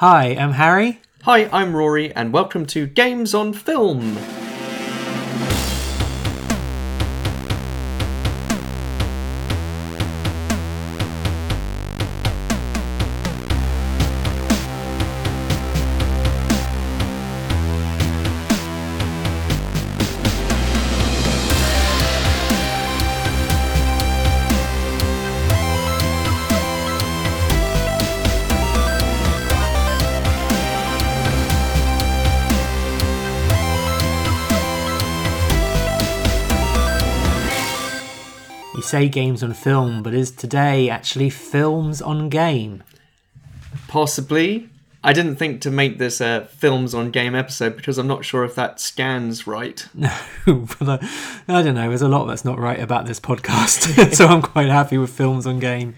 Hi, I'm Harry. Hi, I'm Rory, and welcome to Games on Film. Say games on film, but is today actually films on game? Possibly. I didn't think to make this a films on game episode because I'm not sure if that scans right. No, but I don't know. There's a lot that's not right about this podcast, so I'm quite happy with films on game.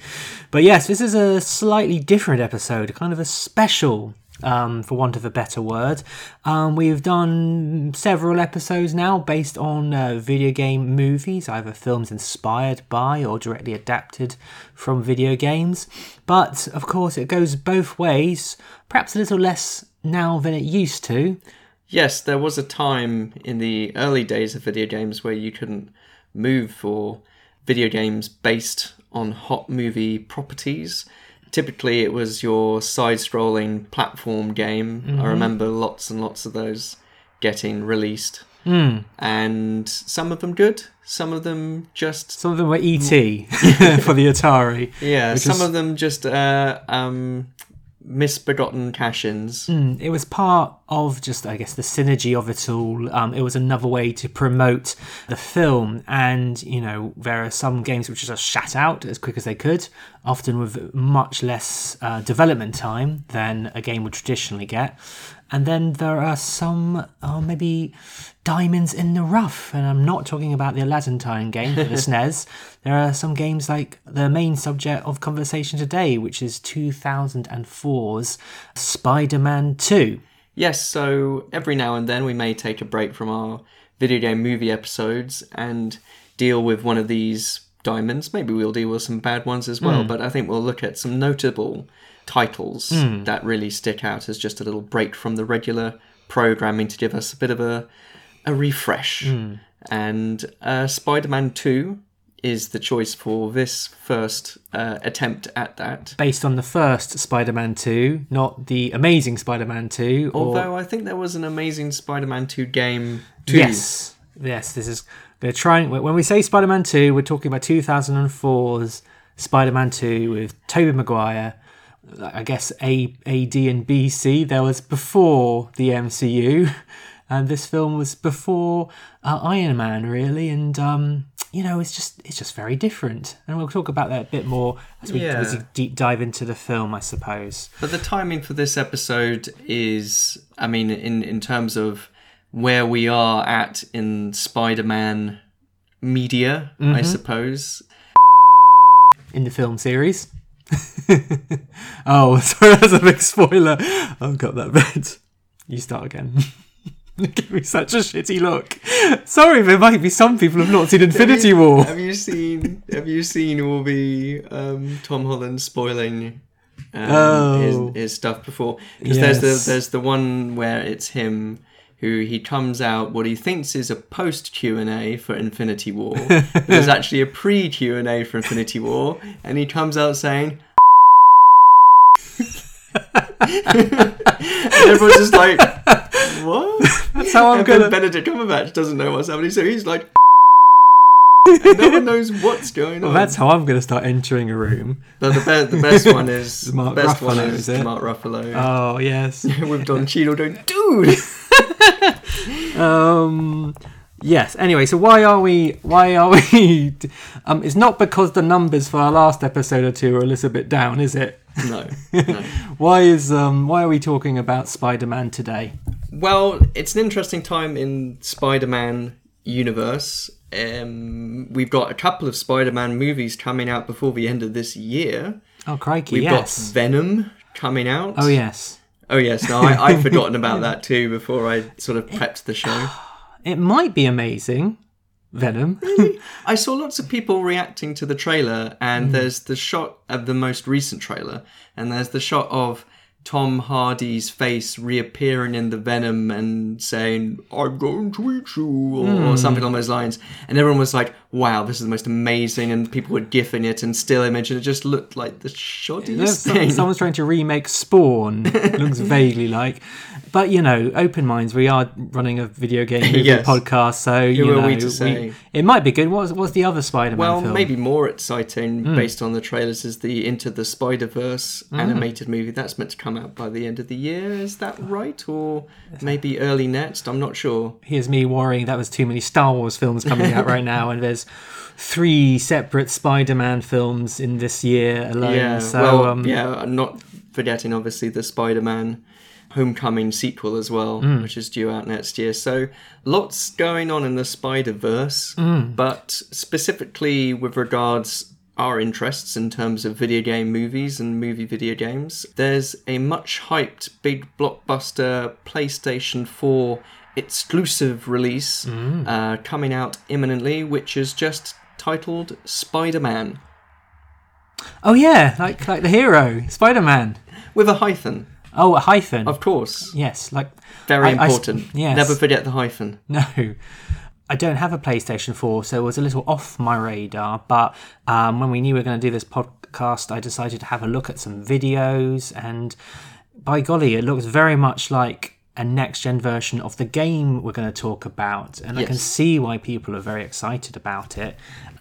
But yes, this is a slightly different episode, kind of a special. For want of a better word. We've done several episodes now based on video game movies, either films inspired by or directly adapted from video games. But, of course, it goes both ways, perhaps a little less now than it used to. Yes, there was a time in the early days of video games where you couldn't move for video games based on hot movie properties. Typically, it was your side-scrolling platform game. Mm-hmm. I remember lots and lots of those getting released. Mm. And some of them good, some of them just... Some of them were E.T. for the Atari. Yeah, some of them just misbegotten cash-ins. Mm, it was part of just, I guess, the synergy of it all. It was another way to promote the film. And, you know, there are some games which are just shat out as quick as they could, often with much less development time than a game would traditionally get. And then there are some, maybe, diamonds in the rough. And I'm not talking about the Aladdin-tying game for the SNES. There are some games like the main subject of conversation today, which is 2004's Spider-Man 2. Yes, so every now and then we may take a break from our video game movie episodes and deal with one of these diamonds. Maybe we'll deal with some bad ones as well, but I think we'll look at some notable titles that really stick out as just a little break from the regular programming to give us a bit of a refresh. Mm. And Spider-Man 2 is the choice for this first attempt at that. Based on the first Spider-Man 2, not the Amazing Spider-Man 2. Although I think there was an Amazing Spider-Man 2 game too. Yes, this is... They're trying... When we say Spider-Man 2, we're talking about 2004's Spider-Man 2 with Tobey Maguire... I guess A, D and B, C. There was before the MCU, and this film was before Iron Man, really. And you know, it's just very different. And we'll talk about that a bit more as we deep dive into the film, I suppose. But the timing for this episode is, I mean, in terms of where we are at in Spider-Man media, mm-hmm. I suppose, in the film series. Oh, sorry, that's a big spoiler. I've got that bit. You start again. Give me such a shitty look. Sorry, there might be some people who have not seen Infinity War. Have you seen all the Tom Holland spoiling his stuff before? Because there's the one where it's him who he comes out what he thinks is a post Q&A for Infinity War. But it's actually a pre Q&A for Infinity War, and he comes out saying and everyone's just like, what? That's how I'm going. Benedict Cumberbatch doesn't know what's happening, so he's like and no one knows what's going on. Well, that's how I'm going to start entering a room. But the best one is Mark Ruffalo. Oh yes. With Don Cheadle going, dude. Yes. Anyway, so why are we? It's not because the numbers for our last episode or two are a little bit down, is it? No. Why are we talking about Spider-Man today? Well, it's an interesting time in Spider-Man universe. We've got a couple of Spider-Man movies coming out before the end of this year. Oh crikey! We've got Venom coming out. Oh yes. Oh, yes. No, I'd forgotten about that, too, before I sort of prepped the show. It might be amazing, Venom. Really? I saw lots of people reacting to the trailer, and there's the shot of the most recent trailer, and there's the shot of Tom Hardy's face reappearing in the Venom and saying, "I'm going to eat you," or something along those lines. And everyone was like, wow, this is the most amazing, and people were gifting it and still image, and it just looked like the shoddiest thing. Someone's trying to remake Spawn. Looks vaguely like. But, you know, open minds. We are running a video game movie podcast, so, Who are we to say? It might be good. What's the other Spider-Man film? Well, maybe more exciting, based on the trailers, is the Into the Spider-Verse animated movie. That's meant to come out by the end of the year. Is that right? Or maybe early next? I'm not sure. Here's me worrying that was too many Star Wars films coming out right now, and there's 3 separate Spider-Man films in this year alone. Yeah, so, I'm not forgetting, obviously, the Spider-Man Homecoming sequel as well, which is due out next year. So lots going on in the Spider-Verse, but specifically with regards our interests in terms of video game movies and movie video games, there's a much hyped big blockbuster PlayStation 4 exclusive release coming out imminently, which is just titled Spider-Man. Oh yeah, like the hero, Spider-Man. With a hyphen. Oh, a hyphen. Of course. Yes. Very important. Yes. Never forget the hyphen. No. I don't have a PlayStation 4, so it was a little off my radar, but when we knew we were going to do this podcast, I decided to have a look at some videos, and by golly, it looks very much like a next-gen version of the game we're going to talk about, and I can see why people are very excited about it.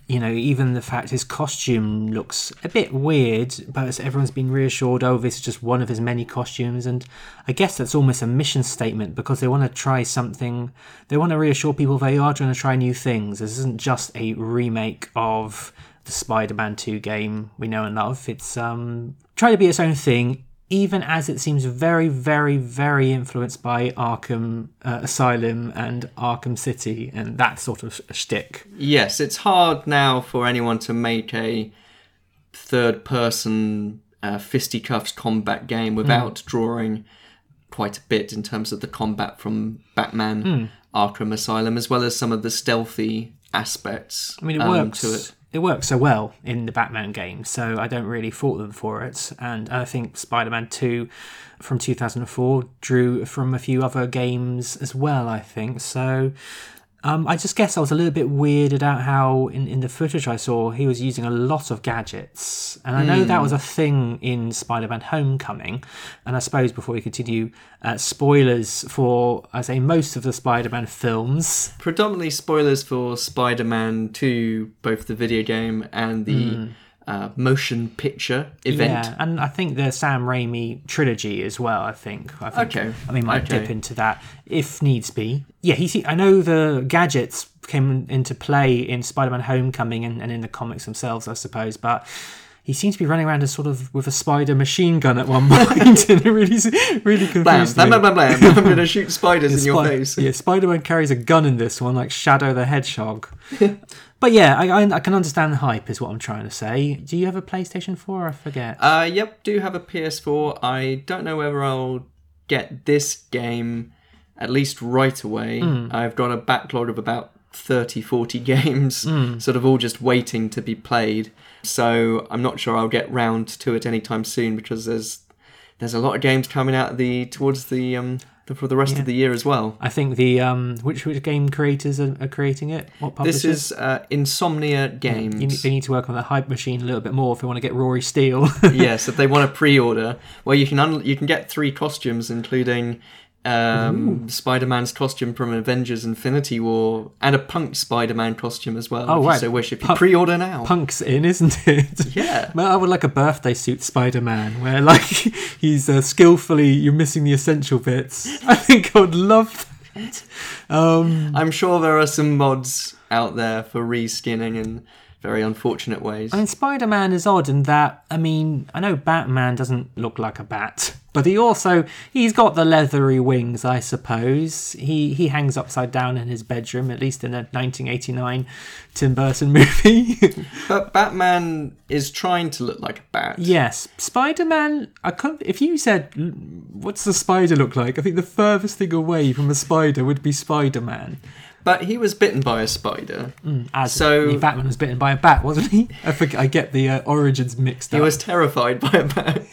You know, even the fact his costume looks a bit weird, but everyone's been reassured, oh, this is just one of his many costumes. And I guess that's almost a mission statement, because they want to try something. They want to reassure people they are trying to try new things. This isn't just a remake of the Spider-Man 2 game we know and love. It's trying to be its own thing, even as it seems very, very, very influenced by Arkham Asylum and Arkham City and that sort of shtick. Yes, it's hard now for anyone to make a third-person fisticuffs combat game without drawing quite a bit in terms of the combat from Batman, Arkham Asylum, as well as some of the stealthy aspects. I mean, it works. To it. It works so well in the Batman game, so I don't really fault them for it. And I think Spider-Man 2 from 2004 drew from a few other games as well, I think. So I just guess I was a little bit weirded out how in the footage I saw, he was using a lot of gadgets. And I know that was a thing in Spider-Man Homecoming. And I suppose before we continue, spoilers for, I say, most of the Spider-Man films. Predominantly spoilers for Spider-Man 2, both the video game and the motion picture event. Yeah, and I think the Sam Raimi trilogy as well, I think. Okay. I mean, might dip into that if needs be. Yeah, I know the gadgets came into play in Spider-Man Homecoming and in the comics themselves, I suppose, but he seems to be running around as sort of with a spider machine gun at one point, and it really confused me. Blam, blam, blam, blam. I'm going to shoot spiders in your face. Yeah, Spider-Man carries a gun in this one, like Shadow the Hedgehog. But yeah, I can understand the hype is what I'm trying to say. Do you have a PlayStation 4? I forget. Yep, do have a PS4. I don't know whether I'll get this game at least right away. I've got a backlog of about 30, 40 games, sort of all just waiting to be played. So I'm not sure I'll get round to it anytime soon, because there's a lot of games coming out for the rest of the year as well. I think the which game creators are creating it? What publishers? This is Insomnia Games. They need to work on the hype machine a little bit more if they want to get Rory Steele. Yes, if they want to pre-order. Well, you can get 3 costumes, including Spider-Man's costume from Avengers Infinity War, and a punk Spider-Man costume as well, if you so wish, if you pre-order now. Punk's in, isn't it? Yeah. Well, I would like a birthday suit Spider-Man, where he's skillfully, you're missing the essential bits. I think I would love that. I'm sure there are some mods out there for reskinning and very unfortunate ways. I mean, Spider-Man is odd in that, I mean, I know Batman doesn't look like a bat, but he's got the leathery wings, I suppose. He hangs upside down in his bedroom, at least in a 1989 Tim Burton movie. But Batman is trying to look like a bat. Yes. Spider-Man, if you said, what's the spider look like? I think the furthest thing away from a spider would be Spider-Man. But he was bitten by a spider. Batman was bitten by a bat, wasn't he? I get the origins mixed up. He was terrified by a bat.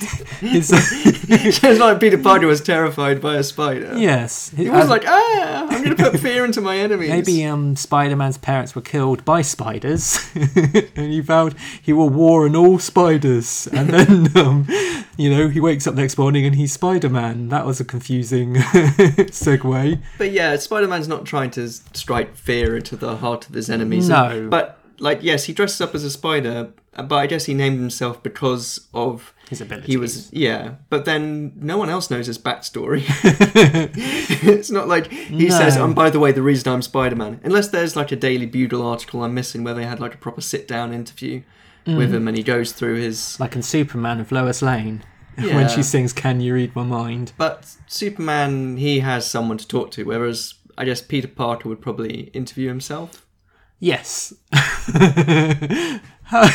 Sounds like Peter Parker was terrified by a spider. Yes. He was like, ah, I'm going to put fear into my enemies. Maybe Spider-Man's parents were killed by spiders, and he vowed he will war on all spiders. And then, he wakes up next morning and he's Spider-Man. That was a confusing segue. But yeah, Spider-Man's not trying to strike fear into the heart of his enemies. No. But, yes, he dresses up as a spider, but I guess he named himself because of... his abilities. He was, but then no one else knows his backstory. It's not like he says, "And by the way, the reason I'm Spider-Man," unless there's like a Daily Bugle article I'm missing where they had like a proper sit-down interview with him, and he goes through his, like in Superman of Lois Lane, when she sings "Can You Read My Mind." But Superman, he has someone to talk to, whereas I guess Peter Parker would probably interview himself. Yes. But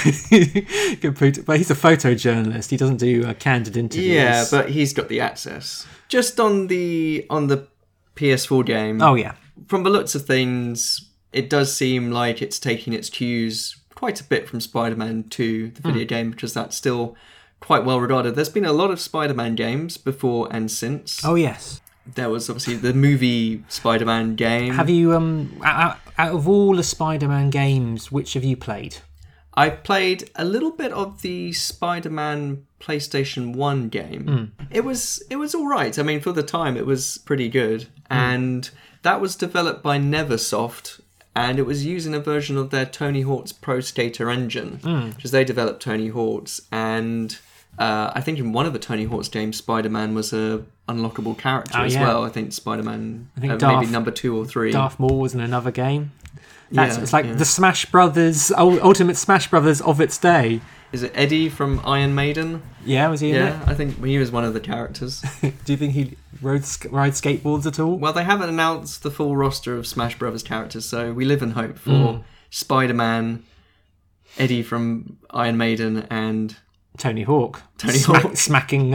he's a photojournalist. He doesn't do candid interviews. Yeah, but he's got the access. Just on the PS4 game. Oh yeah. From the looks of things, it does seem like it's taking its cues quite a bit from Spider-Man 2, the video game, because that's still quite well regarded. There's been a lot of Spider-Man games before and since. Oh yes. There was obviously the movie Spider-Man game. Have you out of all the Spider-Man games, which have you played? I've played a little bit of the Spider-Man PlayStation 1 game. Mm. It was all right. I mean, for the time, it was pretty good. And that was developed by NeverSoft, and it was using a version of their Tony Hawk's Pro Skater engine, because they developed Tony Hawk's. And I think in one of the Tony Hawk's games, Spider-Man was a unlockable character as well. I think Spider-Man, maybe number 2 or 3. Darth Maul was in another game. It's like the Smash Brothers, Ultimate Smash Brothers of its day. Is it Eddie from Iron Maiden? Yeah, was he in it? Yeah, I think he was one of the characters. Do you think he rides skateboards at all? Well, they haven't announced the full roster of Smash Brothers characters, so we live in hope for Spider-Man, Eddie from Iron Maiden, and... Tony Hawk. Smacking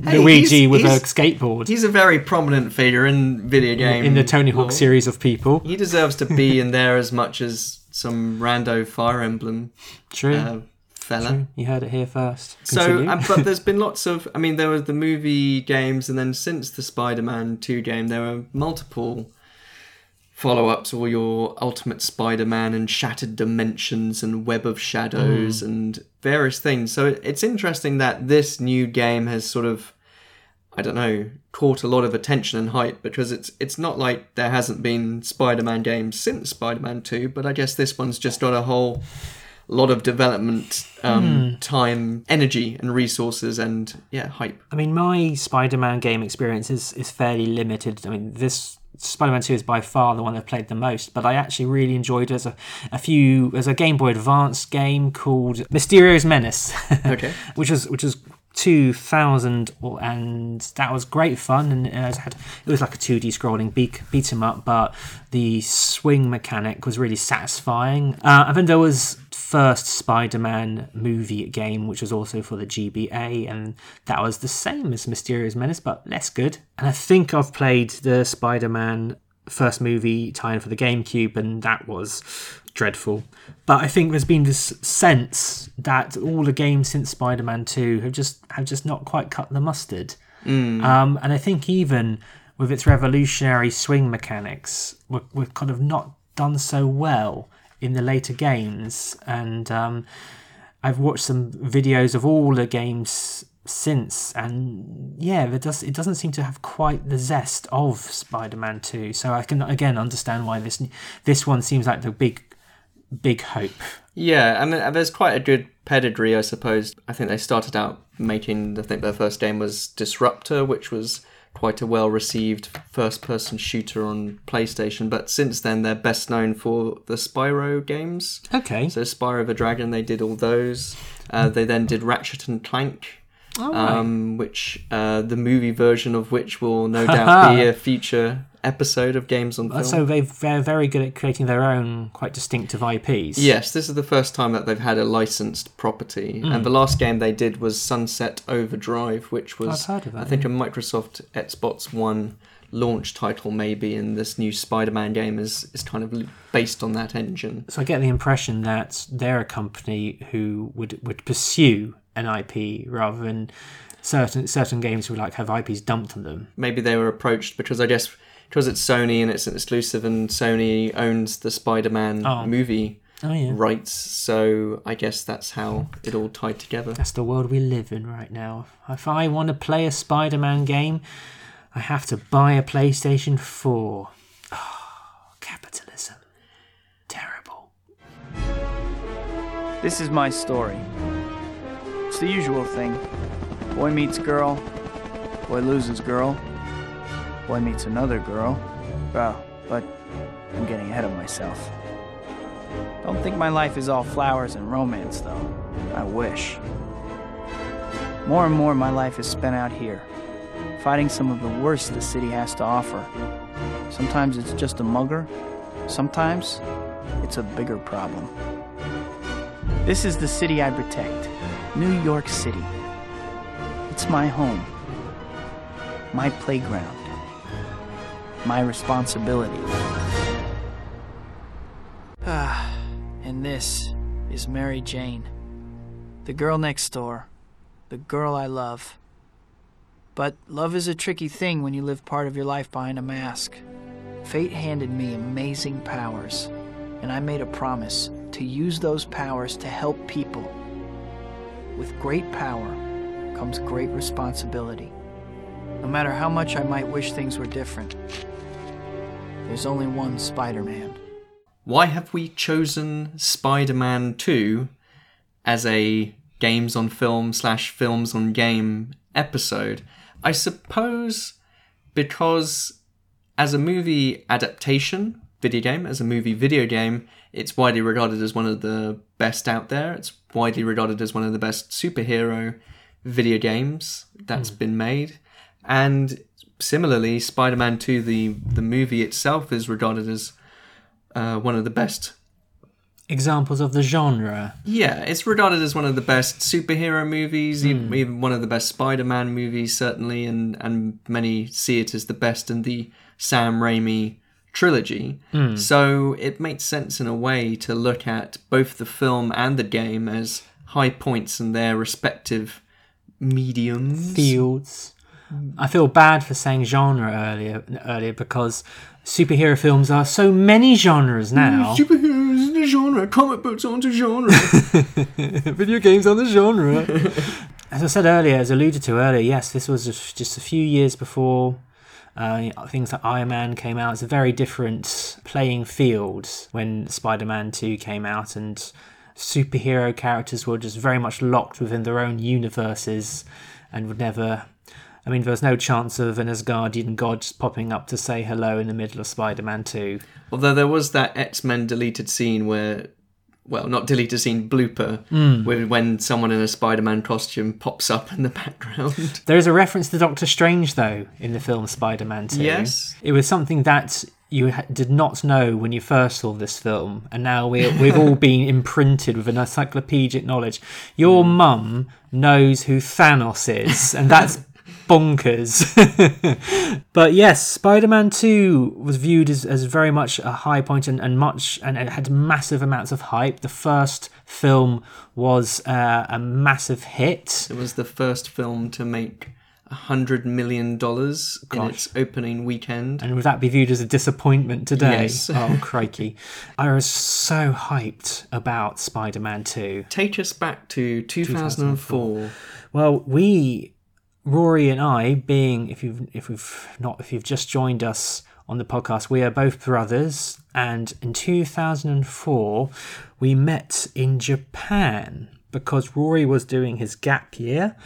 Luigi with a skateboard. He's a very prominent figure in video game. In the Tony Hawk series of people. He deserves to be in there as much as some rando Fire Emblem fella. True. You heard it here first. Continue. So, but there's been lots of... I mean, there were the movie games, and then since the Spider-Man 2 game, there were multiple follow-ups, all your Ultimate Spider-Man and Shattered Dimensions and Web of Shadows and various things. So it's interesting that this new game has sort of, I don't know, caught a lot of attention and hype, because it's not like there hasn't been Spider-Man games since Spider-Man 2, but I guess this one's just got a whole lot of development time, energy and resources and, hype. I mean, my Spider-Man game experience is fairly limited. I mean, this... Spider-Man 2 is by far the one I've played the most, but I actually really enjoyed as a Game Boy Advance game called Mysterio's Menace, which was 2000, and that was great fun, and it was like a 2D scrolling beat 'em up, but the swing mechanic was really satisfying. And then there was first Spider-Man movie game, which was also for the GBA, and that was the same as Mysterio's Menace, but less good. And I think I've played the Spider-Man first movie tie-in for the GameCube, and that was dreadful. But I think there's been this sense that all the games since Spider-Man 2 have just not quite cut the mustard. And I think even with its revolutionary swing mechanics, we're kind of not done so well in the later games. And I've watched some videos of all the games since, and it doesn't seem to have quite the zest of Spider-Man 2. So I can again understand why this one seems like the big hope. I mean, there's quite a good pedigree, I suppose. I think they started out making, I think their first game was Disruptor, which was quite a well-received first-person shooter on PlayStation, but since then they're best known for the Spyro games. Okay. So Spyro the Dragon, they did all those. They then did Ratchet and Clank, which the movie version of which will no doubt be a future episode of Games on Film. So they're very good at creating their own quite distinctive IPs. Yes, this is the first time that they've had a licensed property. And the last game they did was Sunset Overdrive, which was, I think, a Microsoft Xbox One launch title maybe, and this new Spider-Man game is kind of based on that engine. So I get the impression that they're a company who would pursue an IP rather than certain games who like have IPs dumped on them. Maybe they were approached because I guess because it's Sony and it's an exclusive, and Sony owns the Spider-Man movie rights. So I guess that's how it all tied together. That's the world we live in right now. If I want to play a Spider-Man game, I have to buy a PlayStation 4. Oh, capitalism. Terrible. This is my story. It's the usual thing. Boy meets girl. Boy loses girl. Boy meets another girl. Oh, but I'm getting ahead of myself. Don't think my life is all flowers and romance, though. I wish. More and more my life is spent out here, fighting some of the worst the city has to offer. Sometimes it's just a mugger. Sometimes it's a bigger problem. This is the city I protect, New York City. It's my home, my playground, my responsibility. And this is Mary Jane, the girl next door, the girl I love. But love is a tricky thing when you live part of your life behind a mask. Fate handed me amazing powers, and I made a promise to use those powers to help people. With great power comes great responsibility. No matter how much I might wish things were different, there's only one Spider-Man. Why have we chosen Spider-Man 2 as a games on film / films on game episode? I suppose because as a movie adaptation, video game, it's widely regarded as one of the best out there. It's widely regarded as one of the best superhero video games that's been made. And similarly, Spider-Man 2, the movie itself, is regarded as one of the best examples of the genre. Yeah, it's regarded as one of the best superhero movies, even one of the best Spider-Man movies, certainly, and many see it as the best in the Sam Raimi trilogy. So it makes sense in a way to look at both the film and the game as high points in their respective mediums. Fields. I feel bad for saying genre earlier because superhero films are so many genres now. Superheroes isn't a genre. Comic books aren't a genre. Video games aren't a genre. As I said earlier, as alluded to earlier, yes, this was just a few years before things like Iron Man came out. It's a very different playing field when Spider-Man 2 came out, and superhero characters were just very much locked within their own universes and would never... I mean, there was no chance of an Asgardian god just popping up to say hello in the middle of Spider-Man 2. Although there was that X-Men deleted scene where, well, not deleted scene, blooper, where when someone in a Spider-Man costume pops up in the background. There is a reference to Doctor Strange, though, in the film Spider-Man 2. Yes. It was something that you did not know when you first saw this film, and now we've all been imprinted with an encyclopedic knowledge. Your mum knows who Thanos is, and that's... bonkers. But yes, Spider-Man 2 was viewed as very much a high point and it had massive amounts of hype. The first film was a massive hit. It was the first film to make $100 million in its opening weekend. And would that be viewed as a disappointment today? Yes. Oh, crikey. I was so hyped about Spider-Man 2. Take us back to 2004. Well, Rory and I, being if you've just joined us on the podcast, we are both brothers, and in 2004 we met in Japan because Rory was doing his gap year,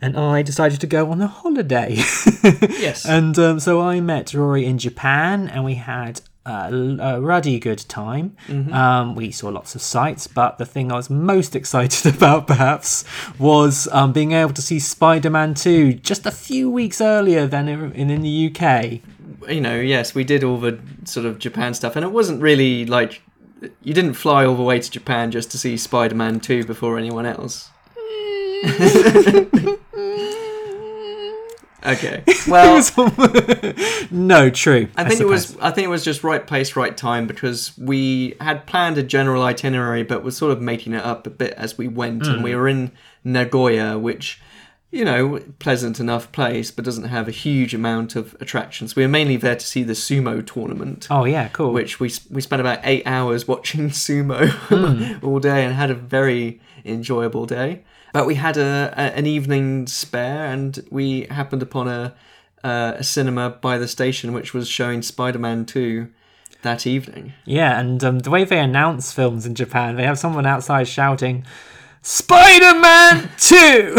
and I decided to go on a holiday. Yes, and so I met Rory in Japan, and we had a ruddy good time. We saw lots of sights, but the thing I was most excited about perhaps was being able to see Spider-Man 2 just a few weeks earlier than in the UK. You know, yes, we did all the sort of Japan stuff, and it wasn't really like you didn't fly all the way to Japan just to see Spider-Man 2 before anyone else. Okay. Well, no, true. I think it was just right place, right time, because we had planned a general itinerary, but was sort of making it up a bit as we went. And we were in Nagoya, which you know, pleasant enough place, but doesn't have a huge amount of attractions. We were mainly there to see the sumo tournament. Oh, yeah, cool. Which we spent about 8 hours watching sumo all day and had a very enjoyable day. But we had an evening spare, and we happened upon a cinema by the station which was showing Spider-Man 2 that evening. Yeah, and the way they announce films in Japan, they have someone outside shouting, Spider-Man 2!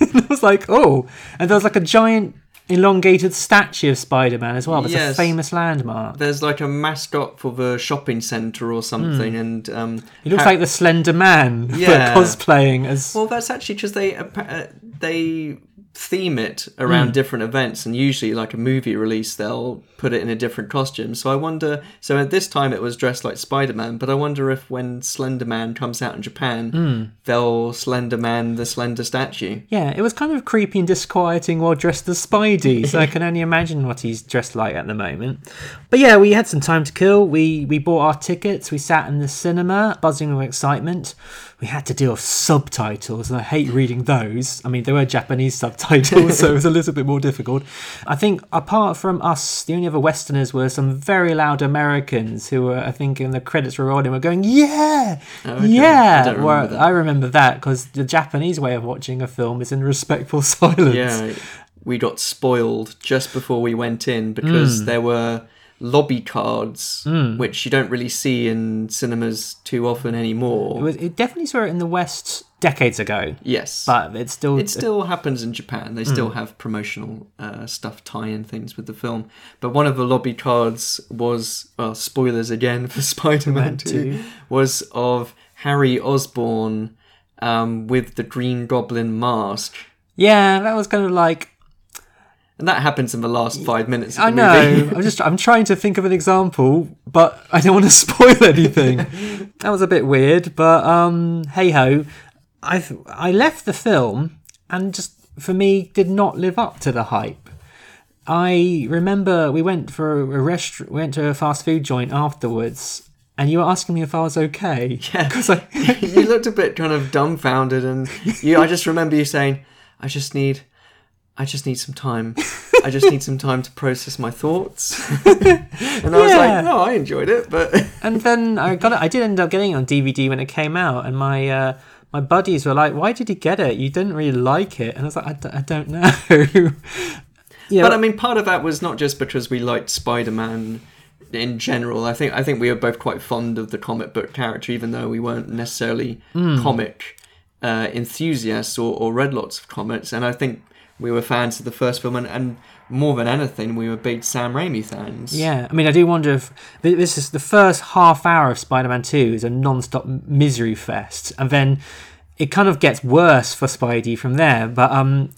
And I was like, oh. And there was like a giant elongated statue of Spider-Man as well. That's a famous landmark. There's like a mascot for the shopping centre or something. And he looks like the Slender Man for cosplaying as... Well, that's actually because they theme it around different events, and usually like a movie release they'll put it in a different costume. So I wonder... So at this time it was dressed like Spider-Man, but I wonder if when Slender Man comes out in Japan, they'll Slender Man the Slender statue. Yeah, it was kind of creepy and disquieting while dressed as Spidey, so I can only imagine what he's dressed like at the moment. But yeah, we had some time to kill. We bought our tickets, we sat in the cinema, buzzing with excitement. We had to deal with subtitles, and I hate reading those. I mean, there were Japanese subtitles, so it was a little bit more difficult. I think apart from us, the only other Westerners were some very loud Americans who were, I think, in the credits were rolling, were going, yeah, yeah. I remember that, because the Japanese way of watching a film is in respectful silence. Yeah, we got spoiled just before we went in, because there were... lobby cards, which you don't really see in cinemas too often anymore. It definitely saw it in the West decades ago. Yes. But it still happens in Japan. They still have promotional stuff, tie-in things with the film. But one of the lobby cards was, well, spoilers again for Spider-Man 2, was of Harry Osborn with the Green Goblin mask. Yeah, that was kind of like... And that happens in the last 5 minutes of the movie. I know. I'm trying to think of an example, but I don't want to spoil anything. That was a bit weird, but hey ho. I left the film and just, for me, did not live up to the hype. I remember we went went to a fast food joint afterwards, and you were asking me if I was okay. Yeah, because you looked a bit kind of dumbfounded, and I just remember you saying, I just need some time. I just need some time to process my thoughts. And I was like, no, I enjoyed it, but... And then I got it. I did end up getting it on DVD when it came out, and my my buddies were like, why did you get it? You didn't really like it. And I was like, I don't know. Yeah. But I mean, part of that was not just because we liked Spider-Man in general. I think we were both quite fond of the comic book character, even though we weren't necessarily comic enthusiasts or read lots of comics. And I think... we were fans of the first film, and more than anything, we were big Sam Raimi fans. Yeah, I mean, I do wonder if... This is the first half hour of Spider-Man 2 is a non-stop misery fest, and then it kind of gets worse for Spidey from there, but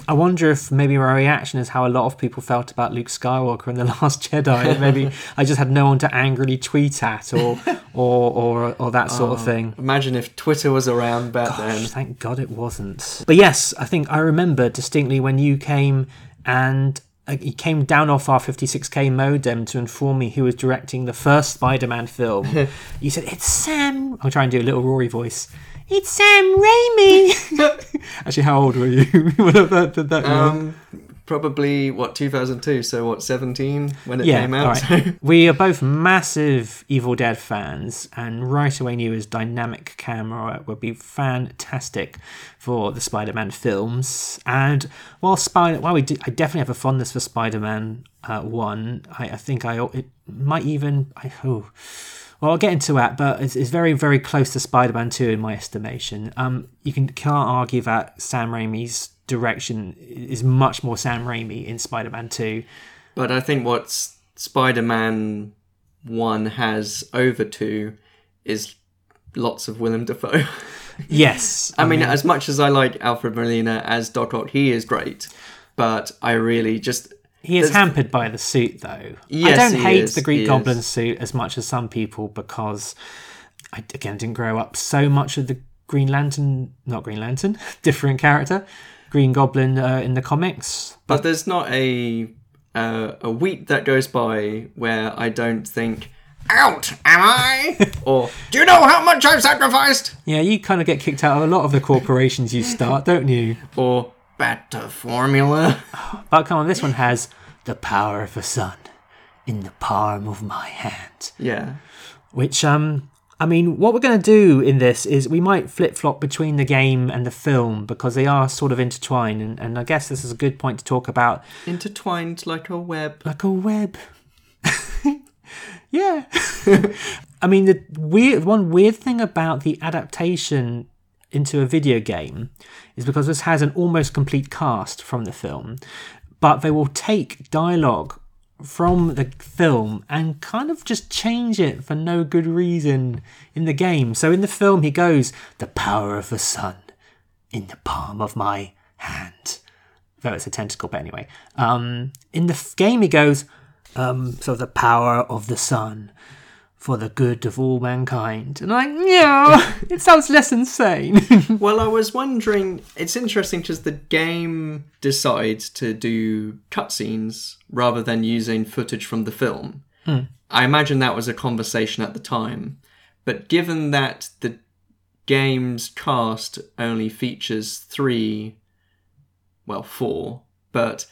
I wonder if maybe my reaction is how a lot of people felt about Luke Skywalker and The Last Jedi. Maybe I just had no one to angrily tweet at or that sort of thing. Imagine if Twitter was around back then. Thank God it wasn't. But yes, I think I remember distinctly when you came and he came down off our 56k modem to inform me who was directing the first Spider-Man film. You said, it's Sam. I'll try and do a little Rory voice. It's Sam Raimi. Actually, how old were you when I did that? Probably, 2002, so 17 when it came out? Right. We are both massive Evil Dead fans, and right away knew his dynamic camera would be fantastic for the Spider-Man films. And I definitely have a fondness for Spider-Man 1, well, I'll get into that, but it's very, very close to Spider-Man 2 in my estimation. You can't argue that Sam Raimi's direction is much more Sam Raimi in Spider-Man 2. But I think what Spider-Man 1 has over 2 is lots of Willem Dafoe. Yes. I mean, as much as I like Alfred Molina as Doc Ock, he is great. But I really just... He is hampered by the suit, though. Yes, I don't hate the Green Goblin suit as much as some people, because I, again, didn't grow up so much with the different character, Green Goblin in the comics. But there's not a week that goes by where I don't think, out, am I? Or, do you know how much I've sacrificed? Yeah, you kind of get kicked out of a lot of the corporations you start, don't you? Or... better formula. But come on, this one has the power of the sun in the palm of my hand. Yeah. Which, I mean, what we're going to do in this is we might flip-flop between the game and the film because they are sort of intertwined, and I guess this is a good point to talk about. Intertwined like a web. Like a web. Yeah. I mean, the weird thing about the adaptation into a video game is because this has an almost complete cast from the film, but they will take dialogue from the film and kind of just change it for no good reason in the game. So in the film he goes, the power of the sun in the palm of my hand. Though it's a tentacle, but anyway. In the game he goes, so the power of the sun for the good of all mankind. And I'm like, yeah, it sounds less insane. Well, I was wondering, it's interesting because the game decides to do cutscenes rather than using footage from the film. Mm. I imagine that was a conversation at the time. But given that the game's cast only features four, but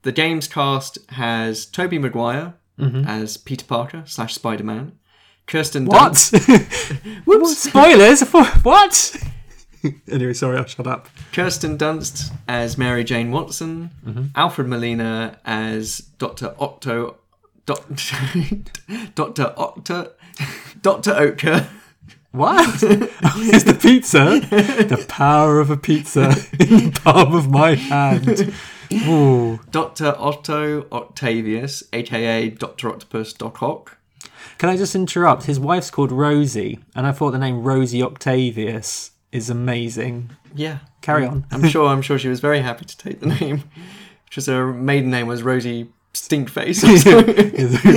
the game's cast has Tobey Maguire as Peter Parker / Spider-Man. Kirsten Dunst. What? Spoilers? What? Anyway, sorry, I'll shut up. Kirsten Dunst as Mary Jane Watson. Mm-hmm. Alfred Molina as Dr. Octo... Dr. Octo... Dr. Oetker. What? It's the pizza. The power of a pizza in the palm of my hand. Ooh. Dr. Otto Octavius, a.k.a. Dr. Octopus Doc Ock. Can I just interrupt? His wife's called Rosie, and I thought the name Rosie Octavius is amazing. Yeah. Carry on. I'm sure she was very happy to take the name, because her maiden name was Rosie Stinkface.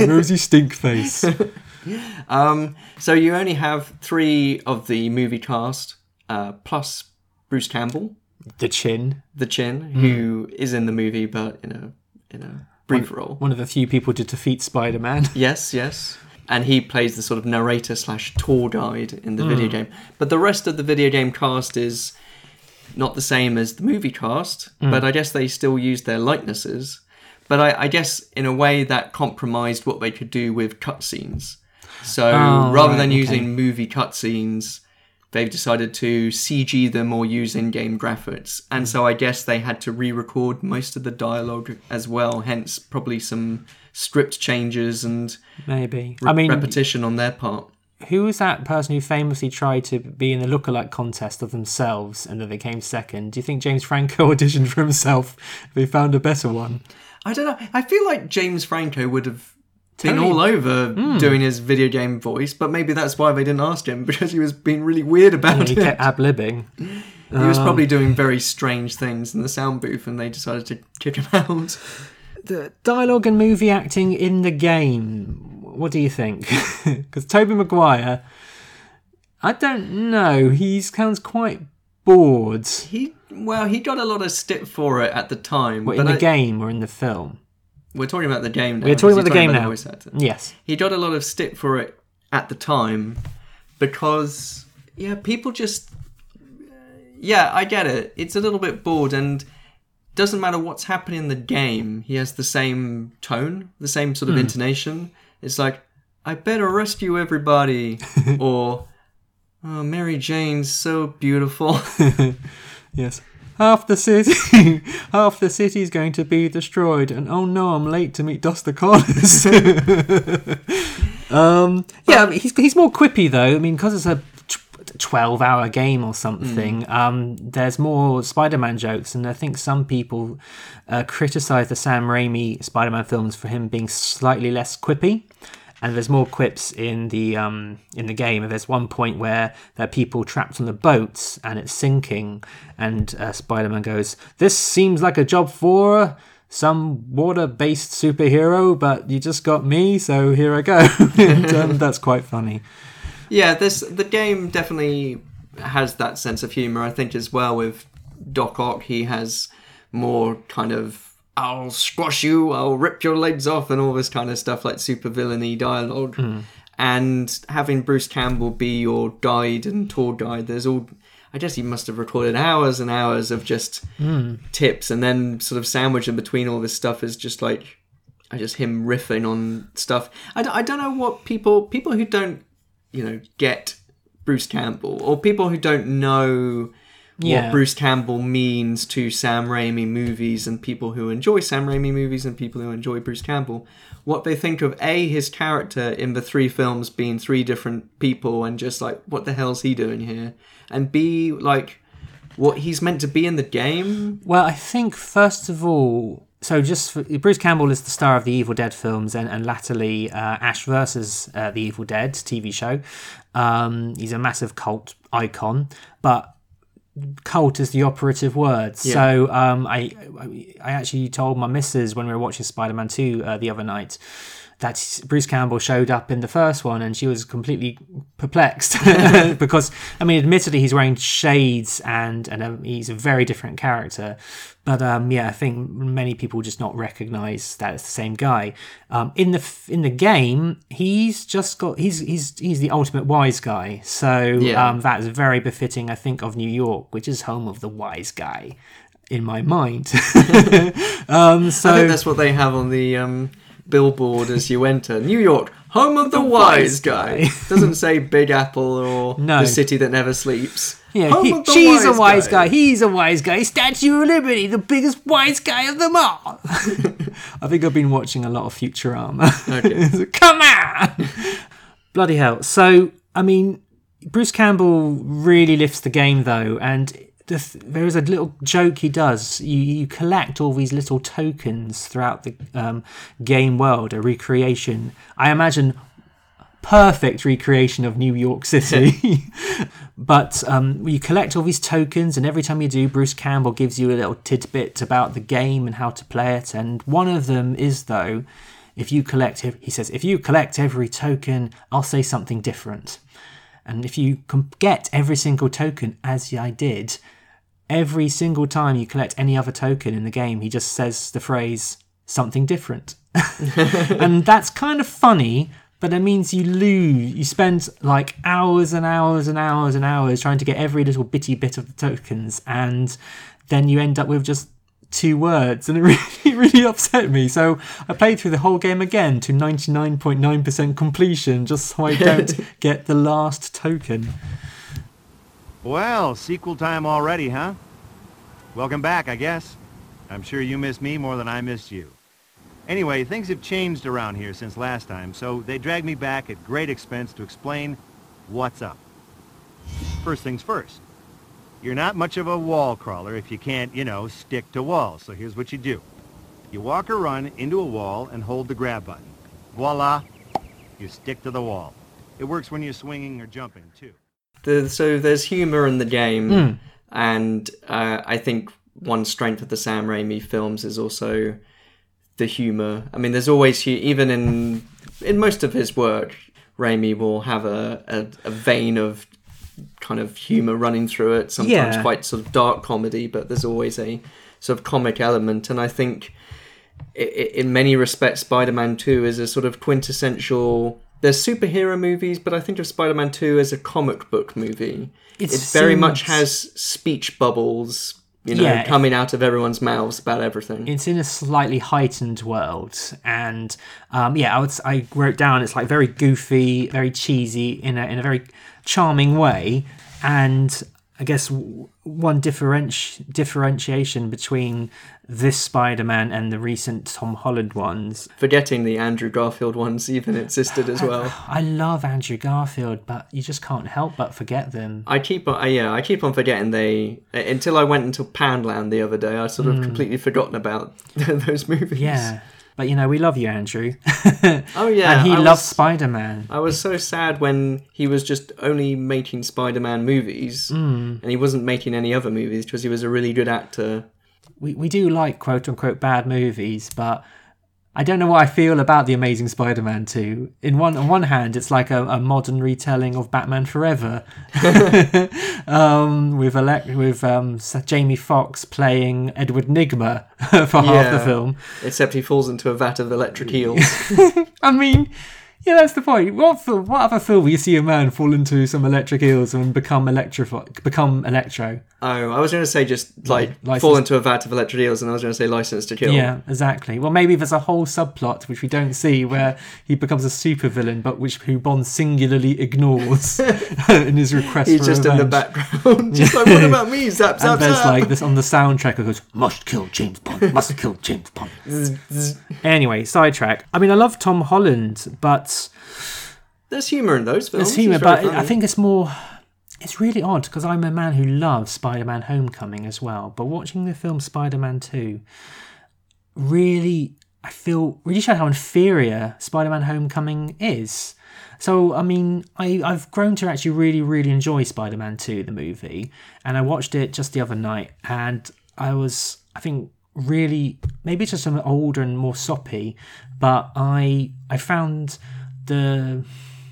Rosie Stinkface. So you only have three of the movie cast, plus Bruce Campbell. The Chin, who is in the movie, but in a brief role. One of the few people to defeat Spider-Man. Yes. And he plays the sort of narrator / tour guide in the video game. But the rest of the video game cast is not the same as the movie cast, but I guess they still use their likenesses. But I guess, in a way, that compromised what they could do with cutscenes. So rather than using movie cutscenes... they've decided to CG them or use in-game graphics. And so I guess they had to re-record most of the dialogue as well, hence probably some script changes and repetition on their part. Who was that person who famously tried to be in the lookalike contest of themselves and then they came second? Do you think James Franco auditioned for himself? They found a better one? I don't know. I feel like James Franco would have been all over doing his video game voice, but maybe that's why they didn't ask him, because he was being really weird about it. He kept ad-libbing. He was probably doing very strange things in the sound booth, and they decided to kick him out. The dialogue and movie acting in the game, what do you think? Because Tobey Maguire, I don't know, he sounds quite bored. He got a lot of stick for it at the time. What, in the game or in the film? We're talking about the game now. Yes. He got a lot of stick for it at the time because, people just... yeah, I get it. It's a little bit bored and doesn't matter what's happening in the game. He has the same tone, the same sort of intonation. It's like, I better rescue everybody. Or, oh, Mary Jane's so beautiful. Yes. Half the city is going to be destroyed, and oh no, I'm late to meet Duster Collins. He's more quippy though. I mean, because it's a 12-hour game or something. There's more Spider-Man jokes, and I think some people criticise the Sam Raimi Spider-Man films for him being slightly less quippy. And there's more quips in the game. And there's one point where there are people trapped on the boats and it's sinking. And Spider-Man goes, this seems like a job for some water-based superhero, but you just got me, so here I go. And, that's quite funny. Yeah, the game definitely has that sense of humour, I think, as well. With Doc Ock, he has more kind of... I'll squash you, I'll rip your legs off, and all this kind of stuff, like super villainy dialogue. And having Bruce Campbell be your guide and tour guide, there's all... I guess he must have recorded hours and hours of just tips, and then sort of sandwiched in between all this stuff is just like him riffing on stuff. I don't know what people who don't, you know, get Bruce Campbell, or people who don't know what Bruce Campbell means to Sam Raimi movies, and people who enjoy Sam Raimi movies and people who enjoy Bruce Campbell, what they think of A, his character in the three films being three different people and just like, what the hell's he doing here? And B, like, what he's meant to be in the game? Well, I think, first of all, so just for, Bruce Campbell is the star of the Evil Dead films and latterly Ash versus the Evil Dead TV show. He's a massive cult icon, but cult is the operative word. Yeah. So I actually told my missus when we were watching Spider-Man 2 the other night that Bruce Campbell showed up in the first one, and she was completely perplexed because, I mean, admittedly he's wearing shades and he's a very different character, but I think many people just not recognise that it's the same guy. In the game, he's just got he's the ultimate wise guy, so that is very befitting, I think, of New York, which is home of the wise guy, in my mind. So I think that's what they have on the billboard as you enter New York, home of the wise guy. Doesn't say Big Apple or the city that never sleeps. She's a wise guy. He's a wise guy. Statue of Liberty, the biggest wise guy of them all. I think I've been watching a lot of Futurama. Okay. Come on! Bloody hell. So, I mean, Bruce Campbell really lifts the game, though, and there is a little joke he does. You collect all these little tokens throughout the game world, a recreation. I imagine perfect recreation of New York City. But you collect all these tokens, and every time you do, Bruce Campbell gives you a little tidbit about the game and how to play it. And one of them is, though, he says, if you collect every token, I'll say something different. And if you can get every single token, as I did, every single time you collect any other token in the game, he just says the phrase, something different. And that's kind of funny, but it means you lose. You spend like hours and hours and hours and hours trying to get every little bitty bit of the tokens, and then you end up with just two words, and it really upset me. So I played through the whole game again to 99.9% completion, just so I don't get the last token. Well, sequel time already, huh? Welcome back, I guess. I'm sure you miss me more than I missed you. Anyway, things have changed around here since last time, so they dragged me back at great expense to explain what's up. First things first. You're not much of a wall crawler if you can't, you know, stick to walls. So here's what you do. You walk or run into a wall and hold the grab button. Voila, you stick to the wall. It works when you're swinging or jumping, too. So there's humor in the game. And I think one strength of the Sam Raimi films is also the humor. I mean, there's always, even in most of his work, Raimi will have a vein of kind of humor running through it, sometimes quite sort of dark comedy, but there's always a sort of comic element. And I think in many respects Spider-Man 2 is a sort of quintessential, there's superhero movies, but I think of Spider-Man 2 as a comic book movie. It very much has speech bubbles, you know, coming out of everyone's mouths about everything. It's in a slightly heightened world, and I wrote down it's like very goofy, very cheesy in a very charming way. And I guess one differentiation between this Spider-Man and the recent Tom Holland ones, forgetting the Andrew Garfield ones even existed as well. I love Andrew Garfield, but you just can't help but forget them. I keep on forgetting they, until I went into Poundland the other day, I sort of completely forgotten about those movies. Yeah. But, you know, we love you, Andrew. Oh, yeah. And he loves Spider-Man. I was so sad when he was just only making Spider-Man movies and he wasn't making any other movies because he was a really good actor. We do like, quote-unquote, bad movies, but I don't know what I feel about The Amazing Spider-Man 2. On one hand, it's like a modern retelling of Batman Forever, with Jamie Foxx playing Edward Nigma for half the film. Except he falls into a vat of electric eels. I mean, Yeah, that's the point. What other film will you see a man fall into some electric eels and become Electro? Oh, I was going to say just fall into a vat of electric eels, and I was going to say License to Kill. Yeah, exactly. Well, maybe there's a whole subplot which we don't see where he becomes a supervillain, but who Bond singularly ignores in his request for revenge. He's just in the background, just like, what about me? Zap, zap, and there's zap. Like this on the soundtrack. It goes, must kill James Bond. Must kill James Bond. Anyway, sidetrack. I mean, I love Tom Holland, but there's humour in those films. There's humour, but I think it's more... It's really odd, because I'm a man who loves Spider-Man Homecoming as well, but watching the film Spider-Man 2, really, I feel... really showed how inferior Spider-Man Homecoming is. So, I mean, I've grown to actually really, really enjoy Spider-Man 2, the movie, and I watched it just the other night, and I was, I think... really, maybe it's just some older and more soppy, but I found the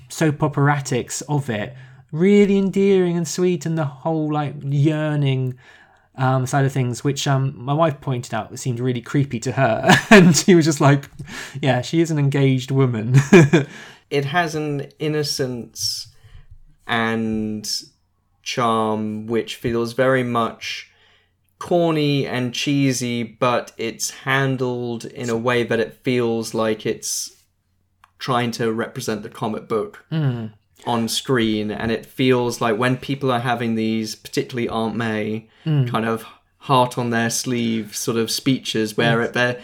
soap operatics of it really endearing and sweet, and the whole yearning side of things, which my wife pointed out seemed really creepy to her, and she was just like, yeah, she is an engaged woman. It has an innocence and charm which feels very much corny and cheesy, but it's handled in a way that it feels like it's trying to represent the comic book on screen, and it feels like when people are having these, particularly Aunt May, kind of heart on their sleeve sort of speeches where they're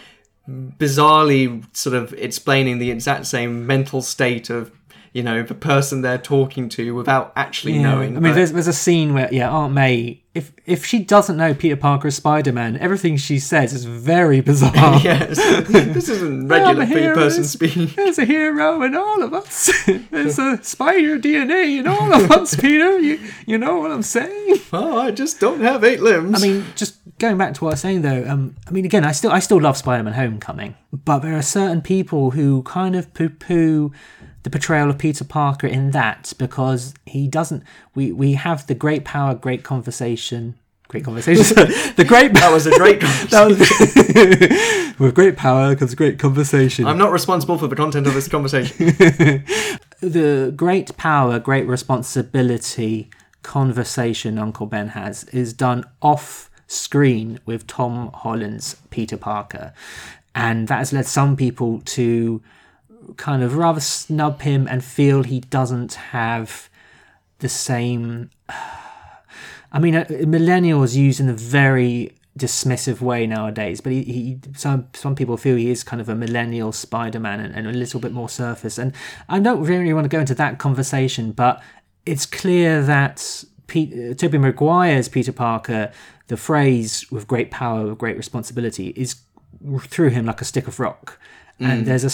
bizarrely sort of explaining the exact same mental state of, you know, the person they're talking to without actually knowing. I mean, there's a scene where, Aunt May, if she doesn't know Peter Parker is Spider-Man, everything she says is very bizarre. Yes, this isn't regular three-person speech. There's a hero in all of us. There's a spider DNA in all of us, Peter. You know what I'm saying? Oh, I just don't have 8 limbs. I mean, just going back to what I was saying, though, I mean, again, I still love Spider-Man Homecoming, but there are certain people who kind of poo-poo the portrayal of Peter Parker in that, because he doesn't... We have the great power, great conversation... Great conversation. The great... That was a great conversation. With great power comes great conversation. I'm not responsible for the content of this conversation. The great power, great responsibility conversation Uncle Ben has is done off screen with Tom Holland's Peter Parker. And that has led some people to... kind of rather snub him and feel he doesn't have the same... I mean, millennials use in a very dismissive way nowadays, but some people feel he is kind of a millennial Spider-Man and a little bit more surface. And I don't really want to go into that conversation, but it's clear that Tobey Maguire's Peter Parker, the phrase, with great power, with great responsibility, is through him like a stick of rock. And there's a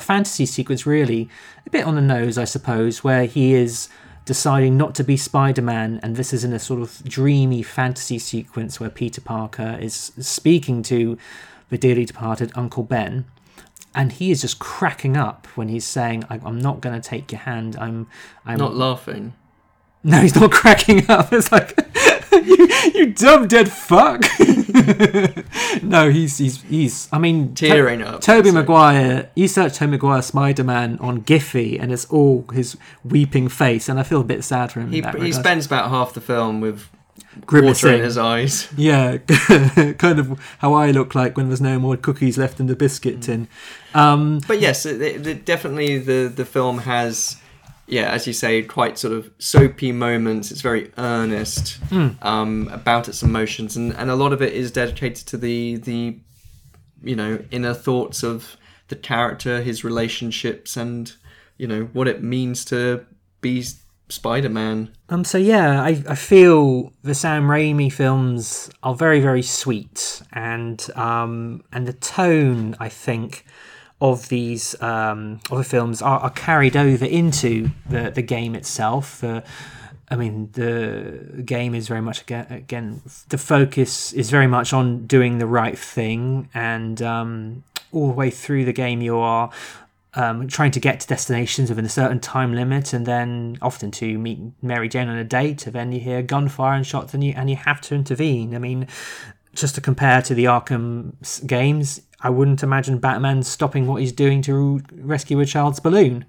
fantasy sequence, really, a bit on the nose, I suppose, where he is deciding not to be Spider-Man, and this is in a sort of dreamy fantasy sequence where Peter Parker is speaking to the dearly departed Uncle Ben, and he is just cracking up when he's saying, I'm not going to take your hand, I'm not laughing. No, he's not cracking up. It's like... You dumb dead fuck. No, he's I mean, tearing up. Tobey Maguire, you search Tobey Maguire Spider-Man on Giphy and it's all his weeping face, and I feel a bit sad for him. He spends about half the film with grimacing. Water in his eyes. Yeah. Kind of how I look like when there's no more cookies left in the biscuit tin. But yes, definitely the film has... Yeah, as you say, quite sort of soapy moments. It's very earnest about its emotions, and a lot of it is dedicated to the inner thoughts of the character, his relationships, and what it means to be Spider-Man. So yeah, I feel the Sam Raimi films are very, very sweet, and the tone, I think, of these other films are carried over into the game itself. The game is very much, again, the focus is very much on doing the right thing, and all the way through the game you are trying to get to destinations within a certain time limit, and then often to meet Mary Jane on a date, and then you hear gunfire and shots and you have to intervene. I mean, just to compare to the Arkham games, I wouldn't imagine Batman stopping what he's doing to rescue a child's balloon.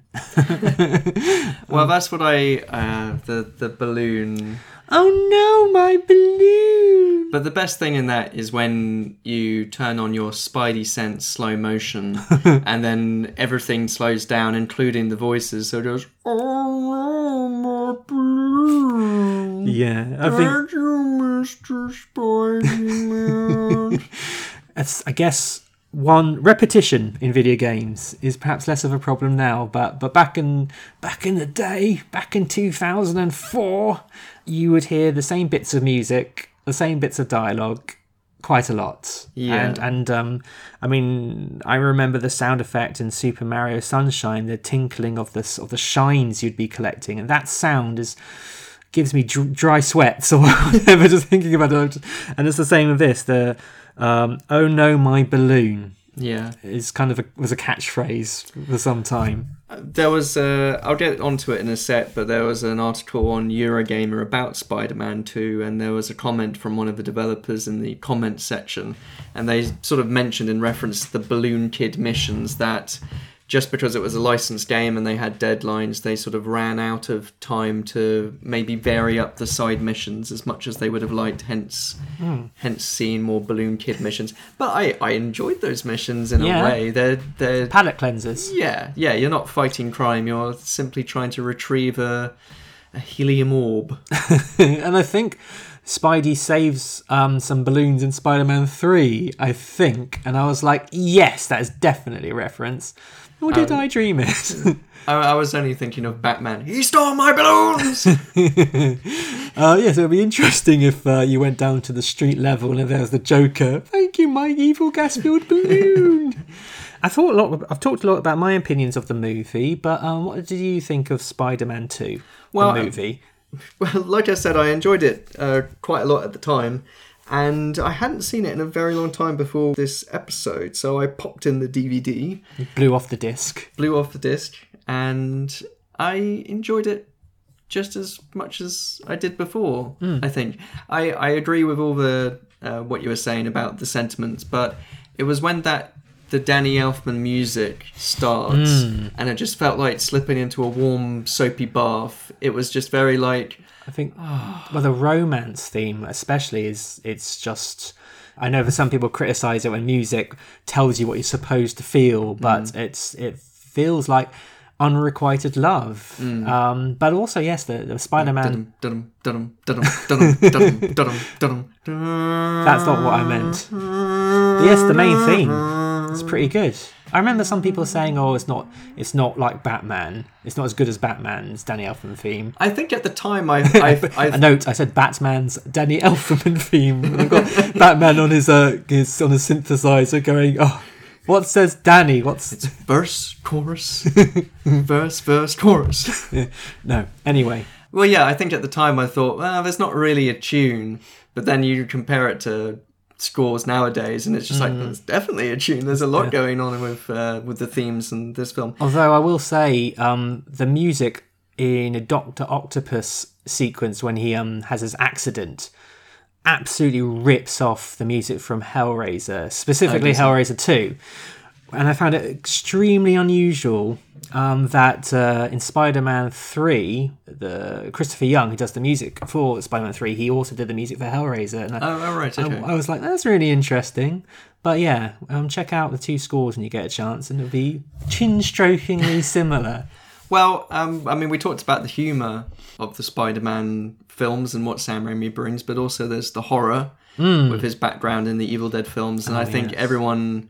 Well, that's what I... the balloon... Oh no, my balloon! But the best thing in that is when you turn on your Spidey sense slow motion and then everything slows down, including the voices, so it goes, oh no, my balloon! Yeah, I think... Thank you, Mr. Spider-Man. I guess one repetition in video games is perhaps less of a problem now, but back in the day, back in 2004, you would hear the same bits of music, the same bits of dialogue, quite a lot. Yeah. And I mean, I remember the sound effect in Super Mario Sunshine, the tinkling of the shines you'd be collecting, and that sound is. Gives me dry sweats or whatever just thinking about it. And it's the same with this, the oh no my balloon, yeah, is kind of was a catchphrase for some time. There was I'll get onto it in a sec, but there was an article on Eurogamer about Spider-Man 2, and there was a comment from one of the developers in the comment section, and they sort of mentioned in reference to the Balloon Kid missions that just because it was a licensed game and they had deadlines, they sort of ran out of time to maybe vary up the side missions as much as they would have liked, hence seeing more Balloon Kid missions. But I enjoyed those missions in a way. They're palate cleansers. Yeah, you're not fighting crime, you're simply trying to retrieve a helium orb. And I think Spidey saves some balloons in Spider-Man 3, I think. And I was like, yes, that is definitely a reference. Or did I dream it? I was only thinking of Batman. He stole my balloons! So it would be interesting if you went down to the street level and there was the Joker. Thank you, my evil gas-filled balloon! I've talked a lot about my opinions of the movie, but what did you think of Spider-Man 2, the movie? Well, like I said, I enjoyed it quite a lot at the time. And I hadn't seen it in a very long time before this episode, so I popped in the DVD. Blew off the disc, and I enjoyed it just as much as I did before, I think. I agree with all the what you were saying about the sentiments, but it was when the Danny Elfman music starts, and it just felt like slipping into a warm, soapy bath. It was just very like... I think, the romance theme especially it's just... I know for some people criticise it when music tells you what you're supposed to feel, but it feels like unrequited love. But also, yes, the Spider-Man... That's not what I meant. But yes, the main theme. It's pretty good. I remember some people saying, "Oh, it's not like Batman. It's not as good as Batman's Danny Elfman theme." I think at the time, I said Batman's Danny Elfman theme. And I've got Batman on his on a synthesizer going, "Oh, what says Danny? It's verse, chorus, verse, chorus." No, anyway. Well, yeah, I think at the time I thought, well, there's not really a tune, but then you compare it to scores nowadays and it's just like there's definitely a tune. There's a lot going on with the themes in this film, although I will say the music in a Dr. Octopus sequence when he has his accident absolutely rips off the music from Hellraiser, specifically Hellraiser 2, and I found it extremely unusual that in Spider-Man 3, the Christopher Young, who does the music for Spider-Man 3, he also did the music for Hellraiser. And I was like, that's really interesting. But yeah, check out the two scores when you get a chance, and it'll be chin-strokingly similar. Well, I mean, we talked about the humour of the Spider-Man films and what Sam Raimi brings, but also there's the horror with his background in the Evil Dead films, and I think everyone...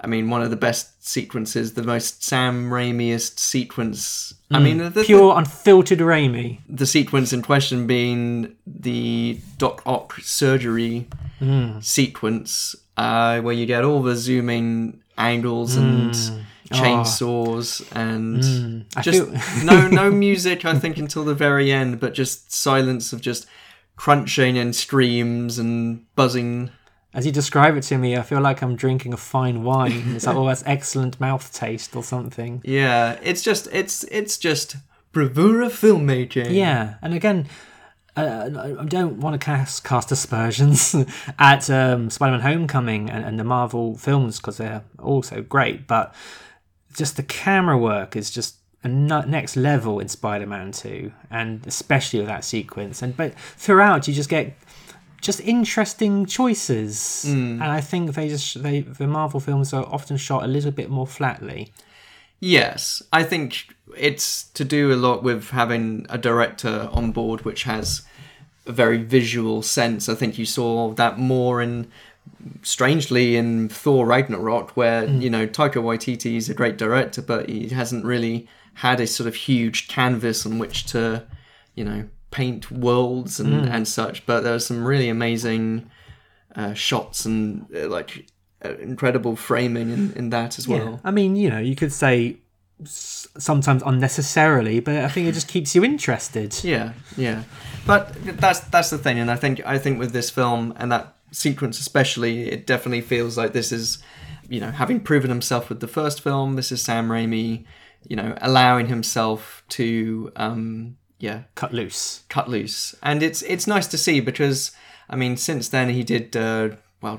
I mean, one of the best sequences, the most Sam Raimiest sequence. I mean, pure, unfiltered Raimi. The sequence in question being the Doc Ock surgery sequence, where you get all the zooming angles and chainsaws and just no music, I think, until the very end, but just silence of just crunching and screams and buzzing. As you describe it to me, I feel like I'm drinking a fine wine. It's like, oh, that's excellent mouth taste or something. Yeah, it's just bravura filmmaking. Yeah, and again, I don't want to cast aspersions at Spider-Man Homecoming and the Marvel films, because they're also great, but just the camera work is just a next level in Spider-Man 2, and especially with that sequence. But throughout, you just get just interesting choices, and I think the Marvel films are often shot a little bit more flatly. Yes, I think it's to do a lot with having a director on board which has a very visual sense. I think you saw that more in Thor Ragnarok, where, you know, Taika Waititi is a great director, but he hasn't really had a sort of huge canvas on which to, you know, paint worlds and such. But there are some really amazing shots and, like, incredible framing in that as well. Yeah. I mean, you know, you could say sometimes unnecessarily, but I think it just keeps you interested. Yeah. But that's the thing, and I think with this film and that sequence especially, it definitely feels like this is, you know, having proven himself with the first film, this is Sam Raimi, you know, allowing himself to cut loose, and it's nice to see, because I mean, since then he did.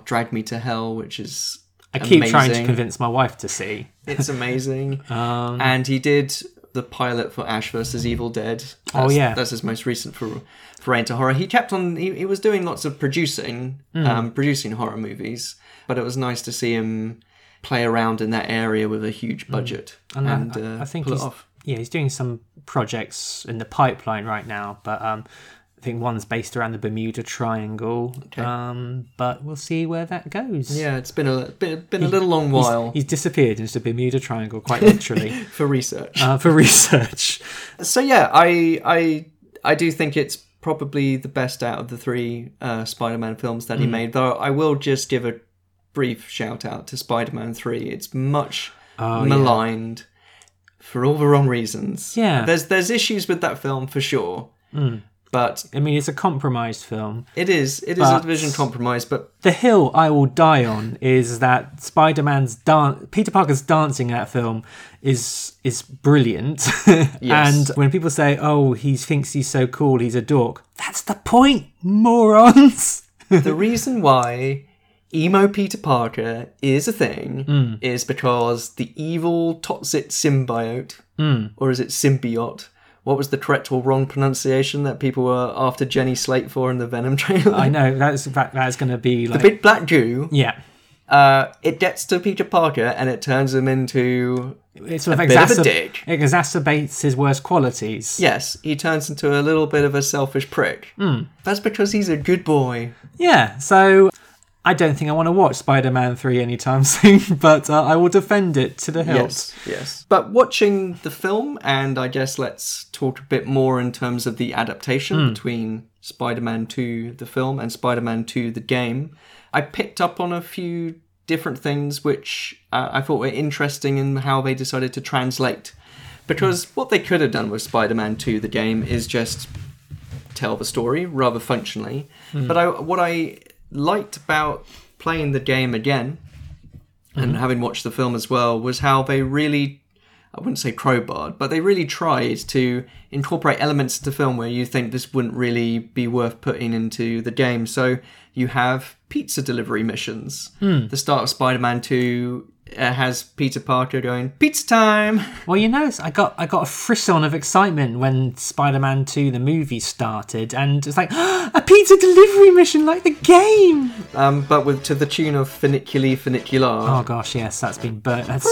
Drag Me to Hell, which is amazing. I keep trying to convince my wife to see. It's amazing. And he did the pilot for Ash vs. Evil Dead. That's his most recent for into horror. He kept on. He was doing lots of producing horror movies, but it was nice to see him play around in that area with a huge budget. And I think pull it off. Yeah, he's doing some projects in the pipeline right now, but. I think one's based around the Bermuda Triangle, okay. But we'll see where that goes. Yeah, it's been a little long while. He's disappeared into the Bermuda Triangle, quite literally, for research. So yeah, I do think it's probably the best out of the three Spider-Man films that he made. Though I will just give a brief shout out to Spider-Man 3. It's much maligned for all the wrong reasons. Yeah, there's issues with that film for sure. But I mean, it's a compromised film. It is a division compromise, but... The hill I will die on is that Peter Parker's dancing in that film is brilliant. Yes. And when people say, oh, he thinks he's so cool, he's a dork. That's the point, morons! The reason why emo Peter Parker is a thing is because the evil toxic symbiote, or is it symbiote... What was the correct or wrong pronunciation that people were after Jenny Slate for in the Venom trailer? I know, that's going to be like... The big black Jew. Yeah. It gets to Peter Parker and it turns him into a bit of a dick. It exacerbates his worst qualities. Yes, he turns into a little bit of a selfish prick. That's because he's a good boy. Yeah, so... I don't think I want to watch Spider-Man 3 anytime soon, but I will defend it to the hilt. Yes. But watching the film, and I guess let's talk a bit more in terms of the adaptation between Spider-Man 2, the film, and Spider-Man 2, the game, I picked up on a few different things which I thought were interesting in how they decided to translate. Because what they could have done with Spider-Man 2, the game, is just tell the story, rather functionally. But what I liked about playing the game again and having watched the film as well was how they really, I wouldn't say crowbarred, but they really tried to incorporate elements to film where you think this wouldn't really be worth putting into the game. So you have pizza delivery missions. The start of Spider-Man 2 has Peter Parker going, pizza time! Well, you know, I got a frisson of excitement when Spider-Man 2, the movie, started, and it's like, a pizza delivery mission like the game! But to the tune of Funiculi Funicular. Oh gosh, yes, that's been burnt. That's...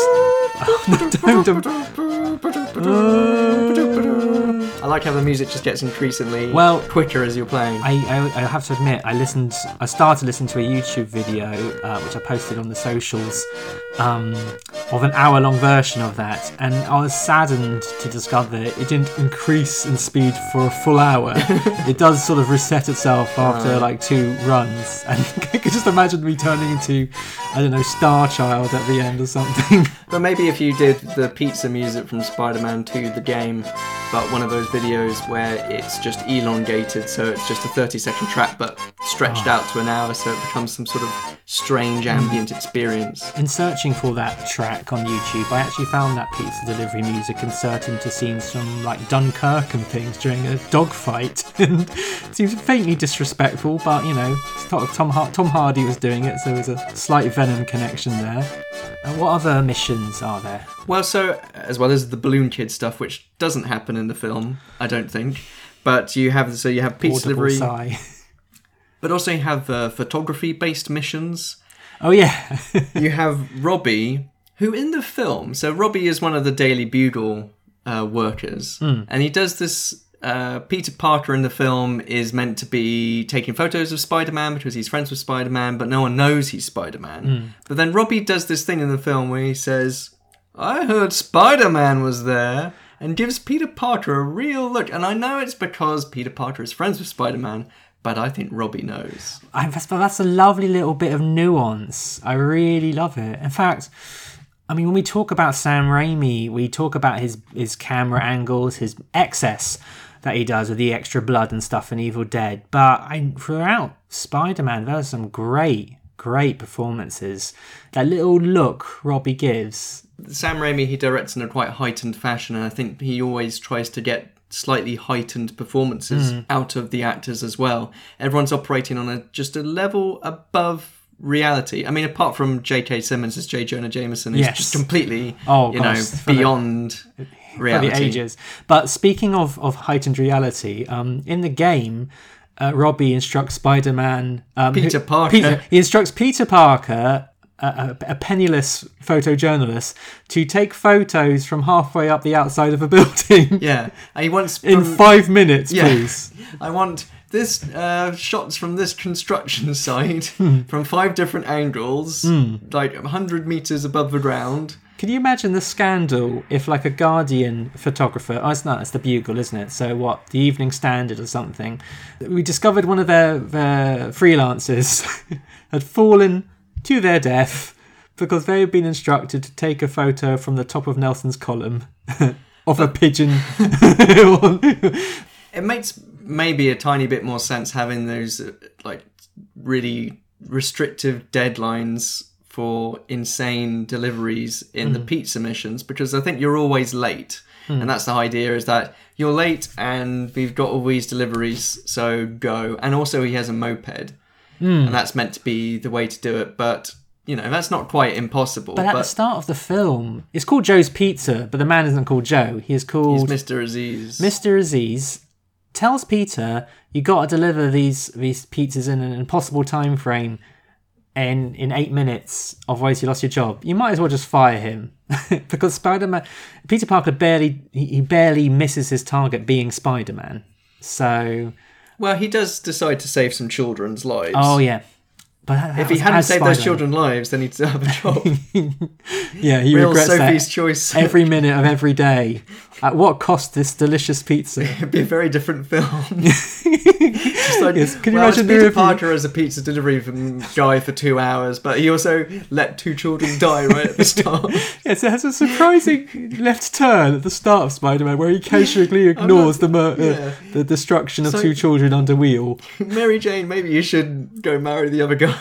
I like how the music just gets increasingly quicker as you're playing. I have to admit, I started listening to a YouTube video, which I posted on the socials, of an hour-long version of that, and I was saddened to discover it didn't increase in speed for a full hour. It does sort of reset itself after like two runs, and I could just imagine me turning into, I don't know, Star Child at the end or something. But maybe if you did the pizza music from Spider-Man 2, the game, but one of those videos where it's just elongated, so it's just a 30-second track, but stretched out to an hour, so it becomes some sort of strange ambient experience. In searching for that track on YouTube, I actually found that pizza delivery music inserted into scenes from like Dunkirk and things during a dogfight. And it seems faintly disrespectful, but you know, it's not Tom Hardy was doing it, so there's a slight Venom connection there. And what other missions are there? Well, so as well as the Balloon Kid stuff, which doesn't happen in the film, I don't think. But you have pizza delivery. Sigh. But also you have photography-based missions. Oh, yeah. You have Robbie, who in the film... So Robbie is one of the Daily Bugle workers. Mm. And he does this... Peter Parker in the film is meant to be taking photos of Spider-Man because he's friends with Spider-Man, but no one knows he's Spider-Man. Mm. But then Robbie does this thing in the film where he says, "I heard Spider-Man was there," and gives Peter Parker a real look. And I know it's because Peter Parker is friends with Spider-Man, but I think Robbie knows. That's a lovely little bit of nuance. I really love it. In fact, I mean, when we talk about Sam Raimi, we talk about his camera angles, his excess that he does with the extra blood and stuff in Evil Dead. But throughout Spider-Man, there are some great, great performances. That little look Robbie gives. Sam Raimi, he directs in a quite heightened fashion, and I think he always tries to get slightly heightened performances out of the actors as well. Everyone's operating on a level above reality. I mean, apart from J.K. Simmons as J. Jonah Jameson, who's just completely, beyond reality. For the ages. But speaking of heightened reality, in the game... Robbie instructs Spider-Man... he instructs Peter Parker, a penniless photojournalist, to take photos from halfway up the outside of a building. Yeah. He wants... In 5 minutes, please. I want this shots from this construction site from 5 different angles, like 100 metres above the ground. Can you imagine the scandal if, like, a Guardian photographer... Oh, it's the Bugle, isn't it? So, what, the Evening Standard or something? We discovered one of their freelancers had fallen to their death because they had been instructed to take a photo from the top of Nelson's Column of a pigeon. It makes maybe a tiny bit more sense having those, like, really restrictive deadlines for insane deliveries in the pizza missions, because I think you're always late. And that's the idea, is that you're late and we've got all these deliveries, so go. And also he has a moped and that's meant to be the way to do it. But, you know, that's not quite impossible. But the start of the film, it's called Joe's Pizza, but the man isn't called Joe. He's Mr. Aziz. Mr. Aziz tells Peter, you got to deliver these pizzas in an impossible time frame. And in 8 minutes, otherwise you lost your job. You might as well just fire him. Because Peter Parker barely misses his target being Spider-Man. So... Well, he does decide to save some children's lives. Oh, yeah. But if he hadn't saved those children's lives, then he'd still have a job. Yeah, he regrets Sophie's that choice. Every minute of every day. At what cost this delicious pizza? It'd be a very different film. Can you imagine Peter Parker as a pizza delivery guy for 2 hours, but he also let 2 children die right at the start. Yes, it has a surprising left turn at the start of Spider-Man, where he casually ignores the destruction of 2 children under wheel. Mary Jane, maybe you should go marry the other guy.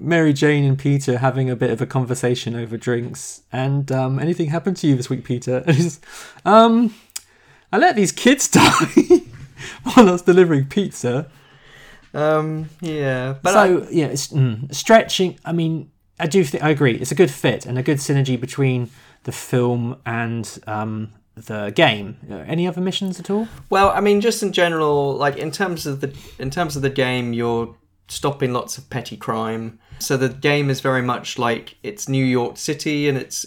Mary Jane and Peter having a bit of a conversation over drinks, and anything happened to you this week, Peter? I let these kids die while I was delivering pizza. It's stretching. I mean, I agree. It's a good fit and a good synergy between the film and the game. Any other missions at all? Well, I mean, just in general, like in terms of the game, you're stopping lots of petty crime. So the game is very much like it's New York City, and it's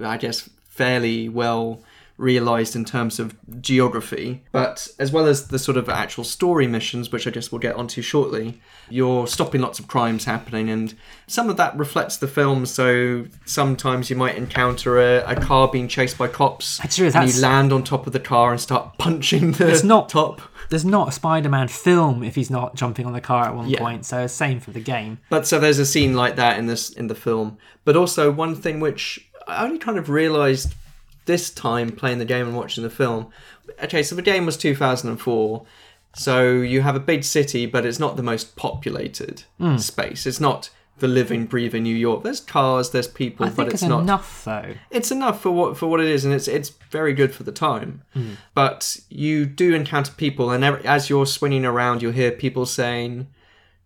I guess fairly well realised in terms of geography. But as well as the sort of actual story missions, which I guess we'll get onto shortly, you're stopping lots of crimes happening, and some of that reflects the film. So sometimes you might encounter a car being chased by cops, and you land on top of the car and start punching the top. There's not a Spider-Man film if he's not jumping on the car at one point, so same for the game. But so there's a scene like that in the film. But also one thing which I only kind of realised this time playing the game and watching the film. Okay, so the game was 2004, So you have a big city, but it's not the most populated space. It's not the living, breathing New York. There's cars, there's people, but it's not enough though. It's enough for what it is, and it's very good for the time. Mm. But you do encounter people, and as you're swinging around, you'll hear people saying,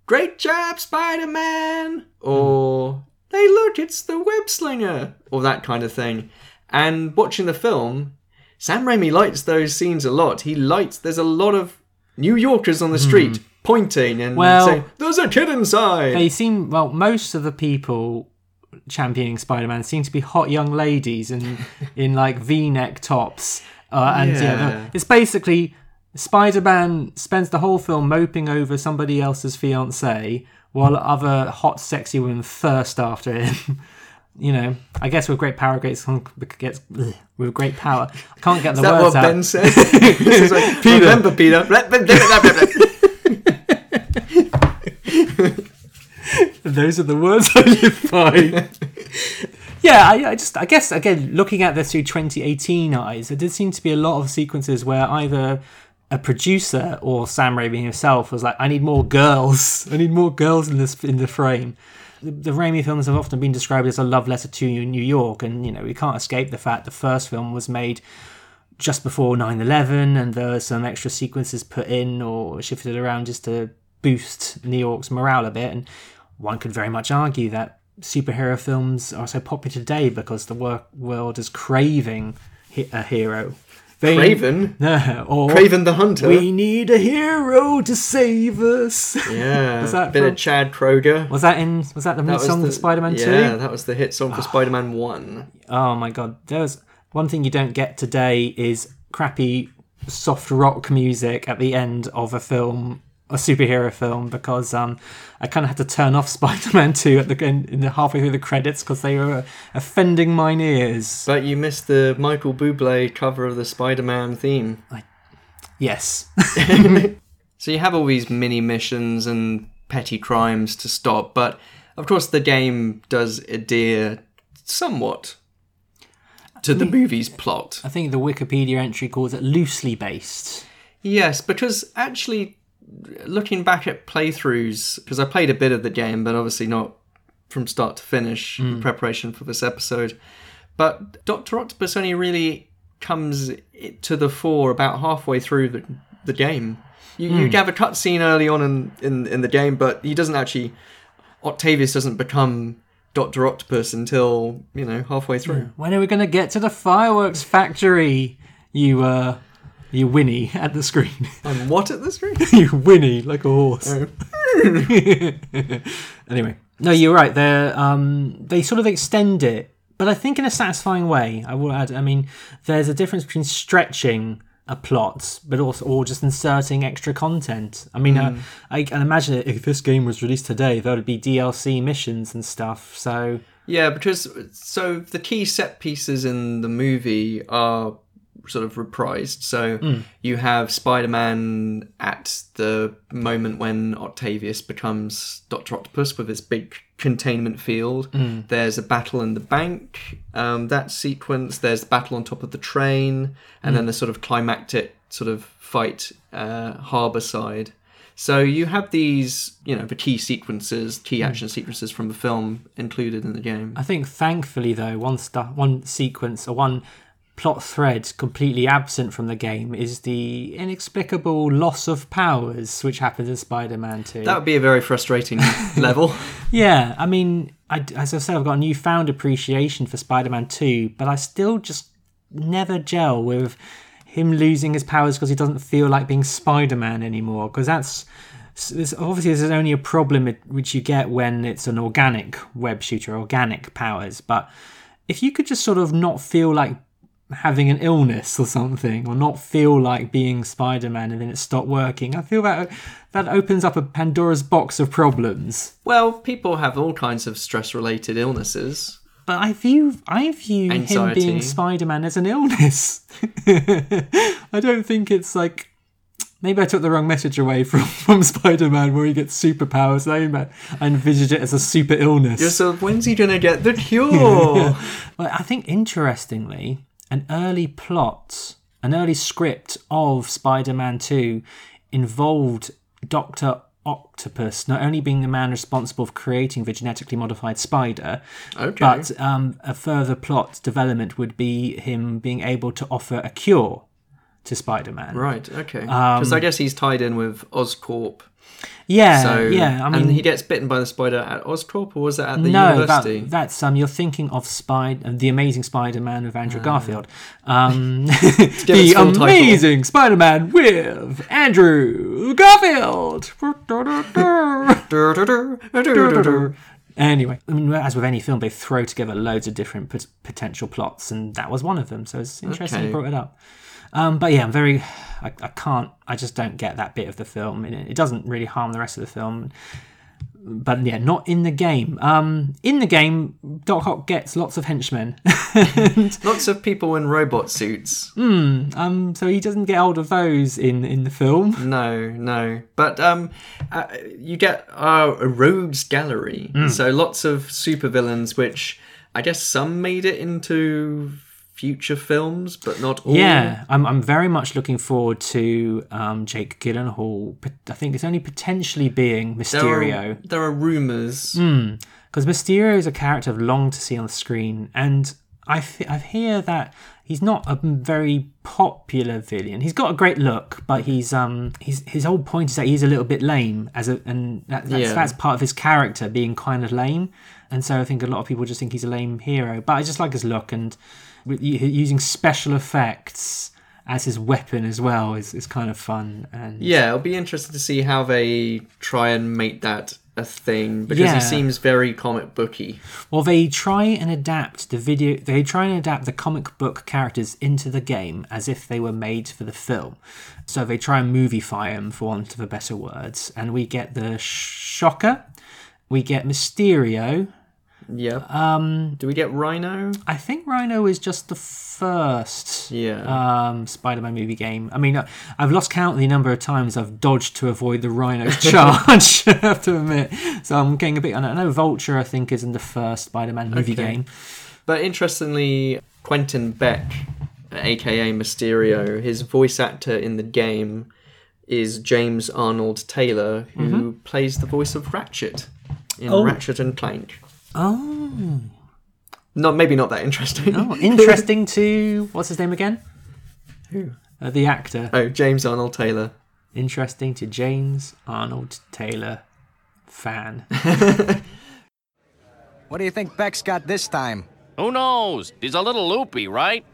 "Great job, Spider-Man!" or "Hey, look, it's the web slinger!" or that kind of thing. And watching the film, Sam Raimi likes those scenes a lot. There's a lot of New Yorkers on the street pointing and saying, "There's a kid inside." Most of the people championing Spider-Man seem to be hot young ladies and in like V-neck tops. It's basically Spider-Man spends the whole film moping over somebody else's fiancé while other hot, sexy women thirst after him. You know, I guess with great power, I can't get the words out. Is that what Ben said? He's like, Peter. Remember, Peter. Those are the words I live by. Yeah, I guess, again, looking at this through 2018 eyes, there did seem to be a lot of sequences where either a producer or Sam Raimi himself was like, "I need more girls. I need more girls in the frame." The Raimi films have often been described as a love letter to New York, and you know, we can't escape the fact the first film was made just before 9/11, and there were some extra sequences put in or shifted around just to boost New York's morale a bit. And one could very much argue that superhero films are so popular today because the world is craving a hero. Craven the Hunter. We need a hero to save us. Yeah, was that a bit of Chad Kroger? Was that the song for Spider-Man 2? Yeah, that was the hit song for Spider-Man 1. Oh my god, there's one thing you don't get today is crappy soft rock music at the end of a film, a superhero film, because I kind of had to turn off Spider-Man 2 at the end, halfway through the credits, because they were offending my ears. But you missed the Michael Bublé cover of the Spider-Man theme. Yes. So you have all these mini missions and petty crimes to stop, but of course the game does adhere somewhat to the movie's plot. I think the Wikipedia entry calls it loosely based. Yes, because actually, looking back at playthroughs, because I played a bit of the game, but obviously not from start to finish in preparation for this episode. But Dr. Octopus only really comes to the fore about halfway through the game. You have a cutscene early on in the game, but he doesn't actually. Octavius doesn't become Dr. Octopus until, you know, halfway through. When are we going to get to the fireworks factory? You whinny at the screen. And what at the screen? You whinny like a horse. Oh. Anyway. No, you're right. They sort of extend it, but I think in a satisfying way, I will add. I mean, there's a difference between stretching a plot, but also or just inserting extra content. I mean, I can imagine it, if this game was released today, there would be DLC missions and stuff, so... Yeah, because the key set pieces in the movie are sort of reprised, so you have Spider-Man at the moment when Octavius becomes Dr. Octopus with his big containment field. There's a battle in the bank, that sequence, there's the battle on top of the train, and then the sort of climactic sort of fight harborside. So you have these, you know, the key action sequences from the film included in the game. I think thankfully though, one sequence or one plot thread completely absent from the game is the inexplicable loss of powers which happens in Spider-Man 2. That would be a very frustrating level. Yeah, I mean, as I said, I've got a newfound appreciation for Spider-Man 2, but I still just never gel with him losing his powers because he doesn't feel like being Spider-Man anymore, because there's only a problem which you get when it's an organic web shooter, organic powers. But if you could just sort of not feel like having an illness or something, or not feel like being Spider-Man, and then it stopped working. I feel that opens up a Pandora's box of problems. Well, people have all kinds of stress-related illnesses, but I view anxiety. Him being Spider-Man as an illness. I don't think it's like. Maybe I took the wrong message away from Spider-Man where he gets superpowers. I envisaged it as a super illness. So when's he gonna get the cure? Yeah. Well, I think interestingly, an early script of Spider-Man 2 involved Dr. Octopus not only being the man responsible for creating the genetically modified spider, but a further plot development would be him being able to offer a cure to Spider-Man. Right, okay. Because I guess he's tied in with Oscorp. Yeah, so, yeah. I mean, and he gets bitten by the spider at Oscorp, or was that at the university? No, that's you're thinking of The Amazing Spider-Man with Andrew Garfield. The Amazing Spider-Man with Andrew Garfield. Anyway, I mean, as with any film, they throw together loads of different potential plots, and that was one of them. So it's interesting you brought it up. But yeah, I just don't get that bit of the film. It doesn't really harm the rest of the film. But yeah, not in the game. In the game, Doc Ock gets lots of henchmen. Lots of people in robot suits. So he doesn't get hold of those in the film. No. But you get a rogues gallery. So lots of supervillains, which I guess some made it into future films, but not all. Yeah, I'm very much looking forward to Jake Gyllenhaal. I think it's only potentially being Mysterio. There are rumours. Because Mysterio is a character I've longed to see on the screen, and I hear that he's not a very popular villain. He's got a great look, but his whole point is that he's a little bit lame, that's part of his character, being kind of lame. And so I think a lot of people just think he's a lame hero. But I just like his look, and using special effects as his weapon as well is kind of fun. And yeah, it'll be interesting to see how they try and make that a thing, because he seems very comic booky. Well, they try and adapt the comic book characters into the game as if they were made for the film. So they try and movie-fy them, for want of a better words, and we get the Shocker, we get Mysterio. Yeah. Do we get Rhino? I think Rhino is just the first Spider-Man movie game. I mean, I've lost count of the number of times I've dodged to avoid the Rhino charge, I have to admit. So I'm getting a bit on it. I know Vulture, I think, is in the first Spider-Man movie game. But interestingly, Quentin Beck, a.k.a. Mysterio, his voice actor in the game is James Arnold Taylor, who plays the voice of Ratchet in Ratchet and Clank. Oh. No, maybe not that interesting. Oh, interesting to... What's his name again? Who? The actor. Oh, James Arnold Taylor. Interesting to James Arnold Taylor fan. What do you think Beck's got this time? Who knows? He's a little loopy, right?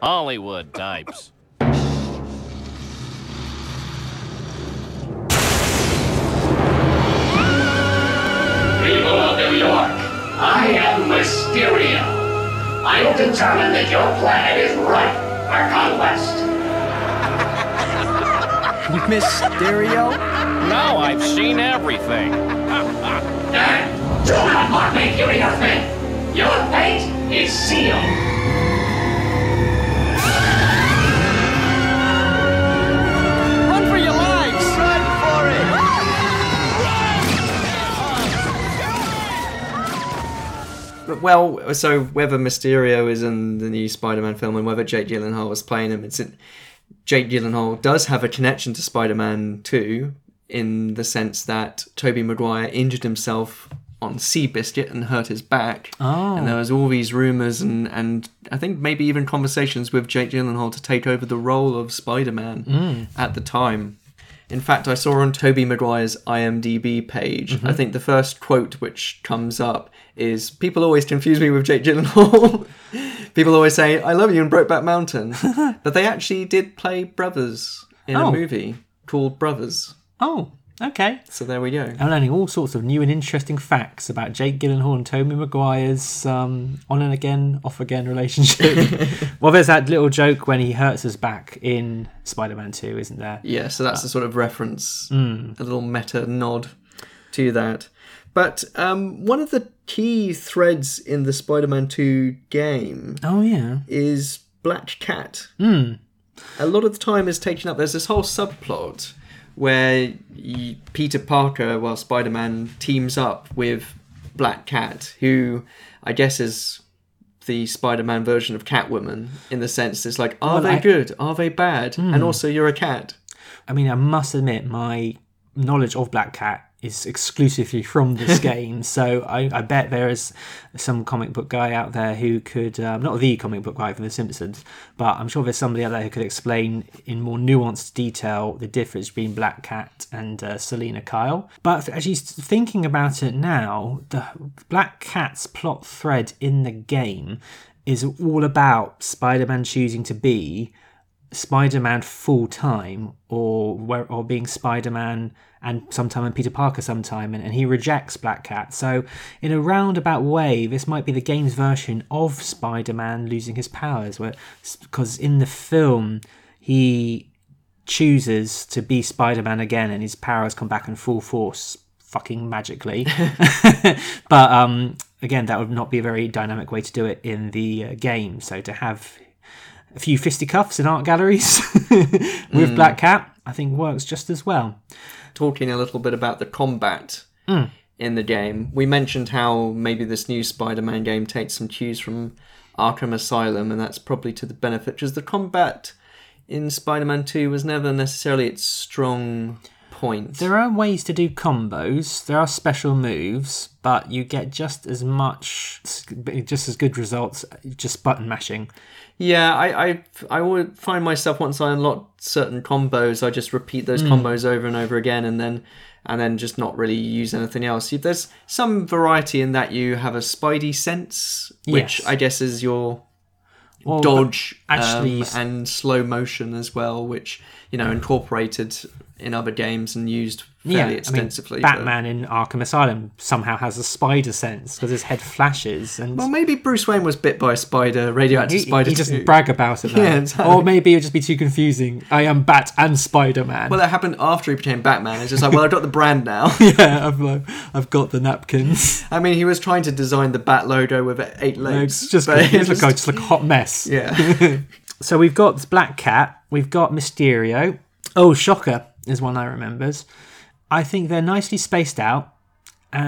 Hollywood types. People of New York. I am Mysterio. I'm determined that your planet is ripe for conquest. Mysterio? No, I've seen everything. And do not mock me, Curious Man. Your fate is sealed. Run for your lives! Run for it! Well, so whether Mysterio is in the new Spider-Man film and whether Jake Gyllenhaal was playing him, Jake Gyllenhaal does have a connection to Spider-Man 2 in the sense that Tobey Maguire injured himself on Seabiscuit and hurt his back. Oh. And there was all these rumours and I think maybe even conversations with Jake Gyllenhaal to take over the role of Spider-Man at the time. In fact, I saw on Tobey Maguire's IMDb page, I think the first quote which comes up is, people always confuse me with Jake Gyllenhaal. People always say, I love you in Brokeback Mountain. But they actually did play brothers in a movie called Brothers. Oh, okay. So there we go. I'm learning all sorts of new and interesting facts about Jake Gyllenhaal and Tobey Maguire's on and again, off again relationship. Well, there's that little joke when he hurts his back in Spider-Man 2, isn't there? Yeah, so that's a sort of reference, a little meta nod to that. But one of the key threads in the Spider-Man 2 game is Black Cat. A lot of the time is taken up. There's this whole subplot where Peter Parker, Spider-Man, teams up with Black Cat, who I guess is the Spider-Man version of Catwoman, in the sense it's like, are they good? Are they bad? And also you're a cat. I mean, I must admit, my knowledge of Black Cat is exclusively from this game, so I bet there is some comic book guy out there who could, not the comic book guy from The Simpsons, but I'm sure there's somebody out there who could explain in more nuanced detail the difference between Black Cat and Selena Kyle. But actually thinking about it now, the Black Cat's plot thread in the game is all about Spider-Man choosing to be Spider-Man full-time or being Spider-Man and sometime and Peter Parker sometime, and he rejects Black Cat. So in a roundabout way, this might be the game's version of Spider-Man losing his powers, because in the film he chooses to be Spider-Man again and his powers come back in full force fucking magically. But again, that would not be a very dynamic way to do it in the game. So to have a few fisticuffs in art galleries with Black Cat, I think works just as well. Talking a little bit about the combat in the game, we mentioned how maybe this new Spider-Man game takes some cues from Arkham Asylum, and that's probably to the benefit, because the combat in Spider-Man 2 was never necessarily its strong point. There are ways to do combos, there are special moves, but you get just as good results just button mashing. Yeah, I would find myself, once I unlock certain combos, I just repeat those combos over and over again, and then just not really use anything else. There's some variety in that you have a Spidey sense, which I guess is your dodge and slow motion as well, which, you know, incorporated in other games and used fairly extensively. Batman in Arkham Asylum somehow has a spider sense because his head flashes. And well, maybe Bruce Wayne was bit by a spider, radioactive spider. He doesn't brag about it, though. Yeah, exactly. Or maybe it would just be too confusing. I am Bat and Spider-Man. Well, that happened after he became Batman. It's just like, well, I've got the brand now. Yeah, I've got the napkins. I mean, he was trying to design the Bat logo with 8 legs. Just like a hot mess. Yeah. So we've got Black Cat. We've got Mysterio. Oh, Shocker is one I remembers. I think they're nicely spaced out, but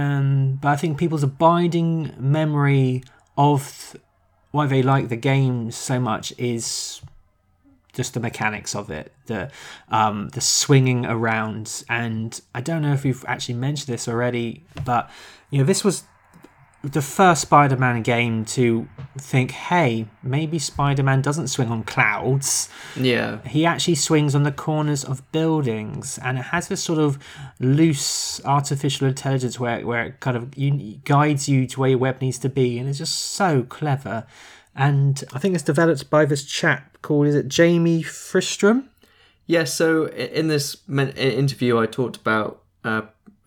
I think people's abiding memory of why they like the game so much is just the mechanics of it, the swinging around. And I don't know if we've actually mentioned this already, but you know, this was the first Spider-Man game to think, hey, maybe Spider-Man doesn't swing on clouds. Yeah. He actually swings on the corners of buildings, and it has this sort of loose artificial intelligence where it kind of guides you to where your web needs to be, and it's just so clever. And I think it's developed by this chap called, is it Jamie Fristrom? Yeah, so in this interview I talked about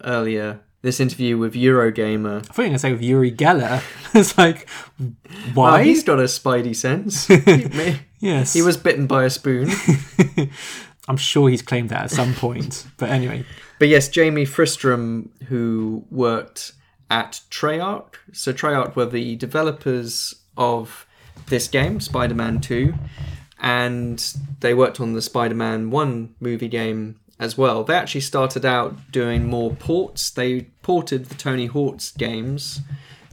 earlier, this interview with Eurogamer. I thought you were going to say with Yuri Geller. It's like, why? Well, he's got a Spidey sense. Yes. He was bitten by a spoon. I'm sure he's claimed that at some point. But anyway. But yes, Jamie Fristrom, who worked at Treyarch. So Treyarch were the developers of this game, Spider-Man 2. And they worked on the Spider-Man 1 movie game as well. They actually started out doing more ports. They ported the Tony Hawk's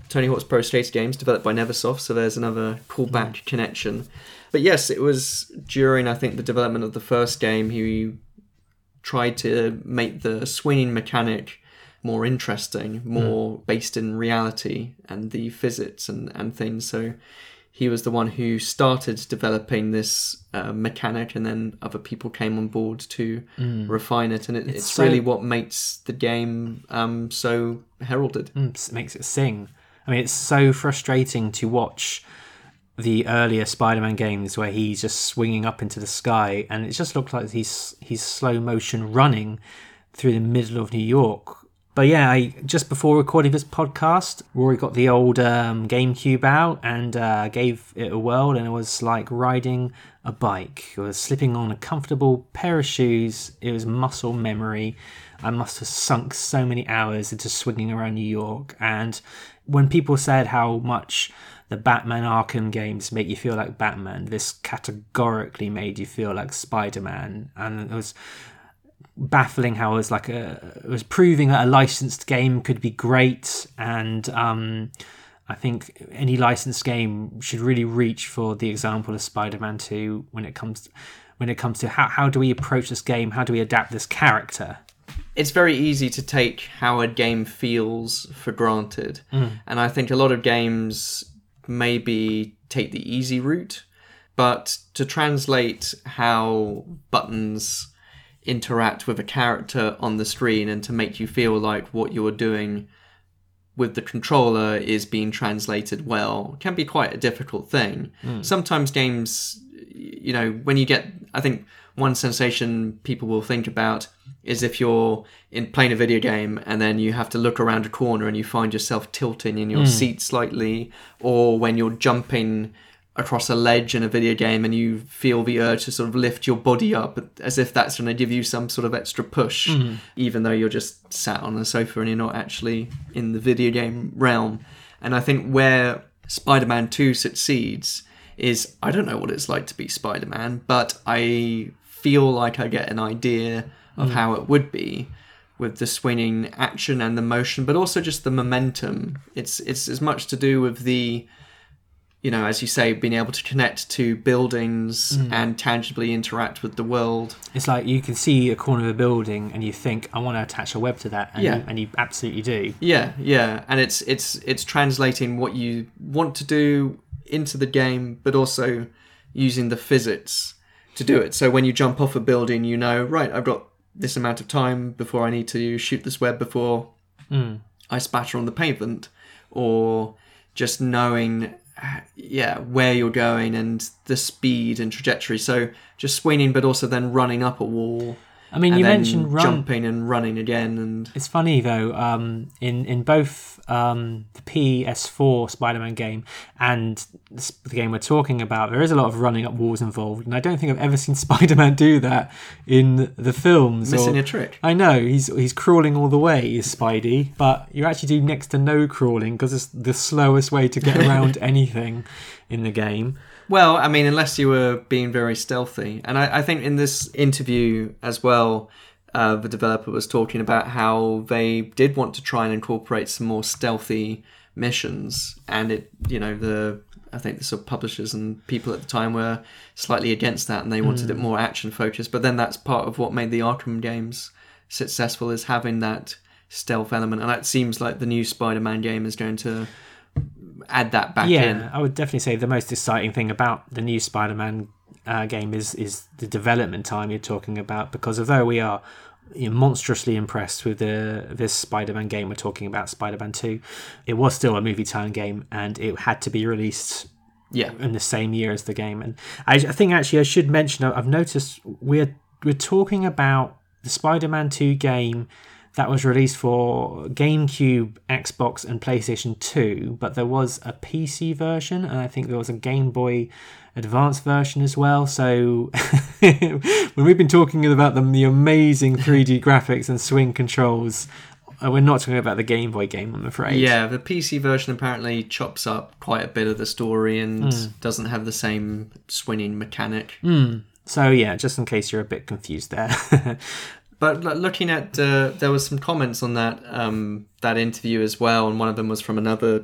Pro Skater games, developed by NeverSoft, so there's another callback connection. But yes, it was during, I think, the development of the first game, he tried to make the swinging mechanic more interesting, more based in reality and the physics and things. So he was the one who started developing this mechanic, and then other people came on board to refine it. And it's really what makes the game so heralded. It makes it sing. I mean, it's so frustrating to watch the earlier Spider-Man games where he's just swinging up into the sky, and it just looks like he's slow motion running through the middle of New York. But yeah, just before recording this podcast, Rory got the old GameCube out and gave it a whirl, and it was like riding a bike. It was slipping on a comfortable pair of shoes. It was muscle memory. I must have sunk so many hours into swinging around New York. And when people said how much the Batman Arkham games make you feel like Batman, this categorically made you feel like Spider-Man. And it was baffling how it was proving that a licensed game could be great, and I think any licensed game should really reach for the example of Spider-Man 2 when it comes when it comes to how do we approach this game? How do we adapt this character? It's very easy to take how a game feels for granted. Mm. And I think a lot of games maybe take the easy route, but to translate how buttons interact with a character on the screen and to make you feel like what you're doing with the controller is being translated well can be quite a difficult thing. Mm. Sometimes games, you know, when you get, I think one sensation people will think about is if you're playing a video game and then you have to look around a corner and you find yourself tilting in your seat slightly, or when you're jumping across a ledge in a video game and you feel the urge to sort of lift your body up as if that's going to give you some sort of extra push, even though you're just sat on a sofa and you're not actually in the video game realm. And I think where Spider-Man 2 succeeds is, I don't know what it's like to be Spider-Man, but I feel like I get an idea of how it would be with the swinging action and the motion, but also just the momentum. It's as much to do with the, you know, as you say, being able to connect to buildings and tangibly interact with the world. It's like you can see a corner of a building and you think, I want to attach a web to that, and you absolutely do. Yeah, and it's translating what you want to do into the game, but also using the physics to do it. So when you jump off a building, you know, right, I've got this amount of time before I need to shoot this web before I spatter on the pavement, or just knowing where you're going and the speed and trajectory. So just swinging, but also then running up a wall. I mean, you mentioned jumping and running again. And it's funny though, in both the PS4 Spider-Man game and the game we're talking about, there is a lot of running up walls involved, and I don't think I've ever seen Spider-Man do that in the films. Missing a trick. I know he's crawling all the way, is Spidey, but you actually do next to no crawling because it's the slowest way to get around anything in the game. Well, I mean, unless you were being very stealthy. And I think in this interview as well, the developer was talking about how they did want to try and incorporate some more stealthy missions. And it, you know, I think the sort of publishers and people at the time were slightly against that, and they wanted it more action focused. But then that's part of what made the Arkham games successful, is having that stealth element. And it seems like the new Spider-Man game is going to add that back in. I would definitely say the most exciting thing about the new Spider-Man game is the development time you're talking about, because although we are monstrously impressed with this Spider-Man game we're talking about, Spider-Man 2, it was still a movie time game and it had to be released in the same year as the game. And I think actually I should mention, I've noticed we're talking about the Spider-Man 2 game that was released for GameCube, Xbox, and PlayStation 2, but there was a PC version, and I think there was a Game Boy Advance version as well. So when we've been talking about the amazing 3D graphics and swing controls, we're not talking about the Game Boy game, I'm afraid. Yeah, the PC version apparently chops up quite a bit of the story and doesn't have the same swinging mechanic. So yeah, just in case you're a bit confused there. But looking at, there was some comments on that interview as well, and one of them was from another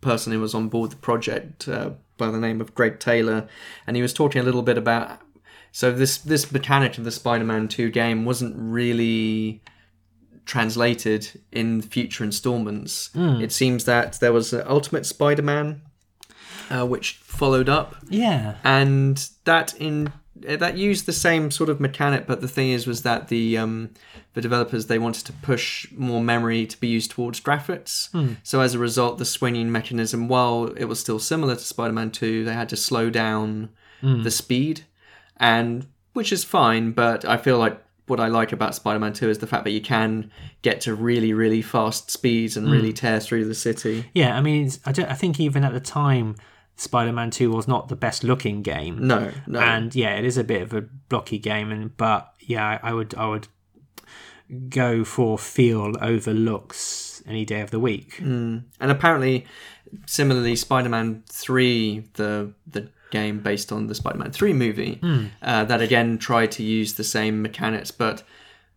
person who was on board the project by the name of Greg Taylor, and he was talking a little bit about, so this mechanic of the Spider-Man 2 game wasn't really translated in future installments. It seems that there was an Ultimate Spider-Man, which followed up, and that used the same sort of mechanic, but the thing was that the developers, they wanted to push more memory to be used towards graphics. So as a result, the swinging mechanism, while it was still similar to Spider-Man 2, they had to slow down the speed, and which is fine, but I feel like what I like about Spider-Man 2 is the fact that you can get to really, really fast speeds and really tear through the city. Yeah, I mean, I think even at the time, Spider-Man 2 was not the best looking game. No. And yeah, it is a bit of a blocky game, but yeah, I would go for feel over looks any day of the week. And apparently, similarly, Spider-Man 3, the game based on the Spider-Man 3 movie, that again tried to use the same mechanics, but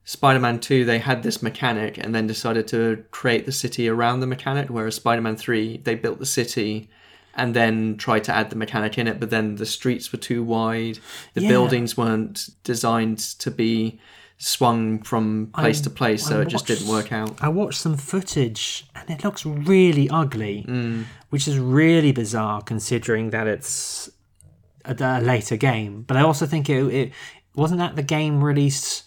Spider-Man 2, they had this mechanic and then decided to create the city around the mechanic, whereas Spider-Man 3, they built the city and then tried to add the mechanic in it, but then the streets were too wide. The buildings weren't designed to be swung from place to place, so it just didn't work out. I watched some footage, and it looks really ugly, which is really bizarre considering that it's a later game. But I also think it wasn't that the game released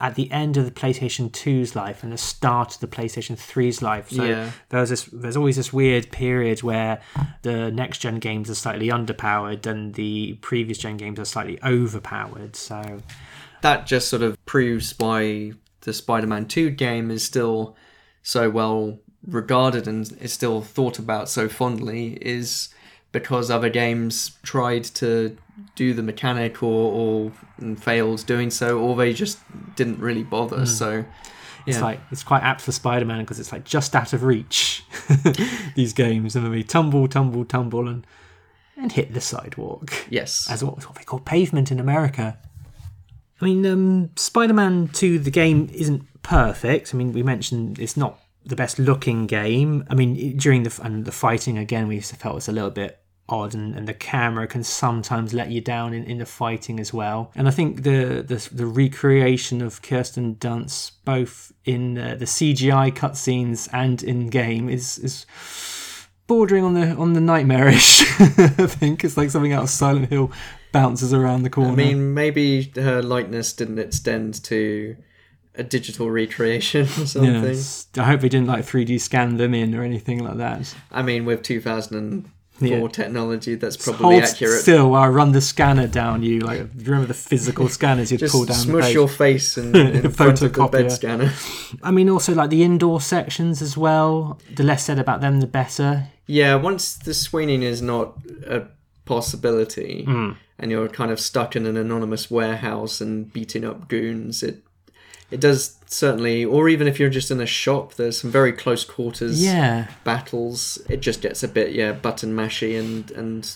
at the end of the PlayStation 2's life and the start of the PlayStation 3's life. So there's always this weird period where the next-gen games are slightly underpowered and the previous-gen games are slightly overpowered. So that just sort of proves why the Spider-Man 2 game is still so well regarded and is still thought about so fondly, is because other games tried to do the mechanic and failed doing so, or they just didn't really bother. So it's quite apt for Spider-Man because it's like just out of reach these games, and then we tumble and hit the sidewalk. Yes, as what they call pavement in America. I mean, Spider-Man 2, the game, isn't perfect. I mean, we mentioned it's not the best looking game. I mean, during the fighting, again, we felt it's a little bit odd, and the camera can sometimes let you down in the fighting as well. And I think the recreation of Kirsten Dunst, both in the CGI cutscenes and in game, is bordering on the nightmarish. I think it's like something out of Silent Hill bounces around the corner. I mean, maybe her likeness didn't extend to a digital recreation or something. Yes. I hope they didn't 3D scan them in or anything like that. I mean, with 2004 technology, that's probably accurate. Still, while I run the scanner down you. Do you remember the physical scanners you'd pull down? Just smush your face in front of the bed scanner. I mean, also the indoor sections as well. The less said about them, the better. Yeah, once the swinging is not a possibility, and you're kind of stuck in an anonymous warehouse and beating up goons, it does certainly, or even if you're just in a shop, there's some very close quarters battles. It just gets a bit, button mashy and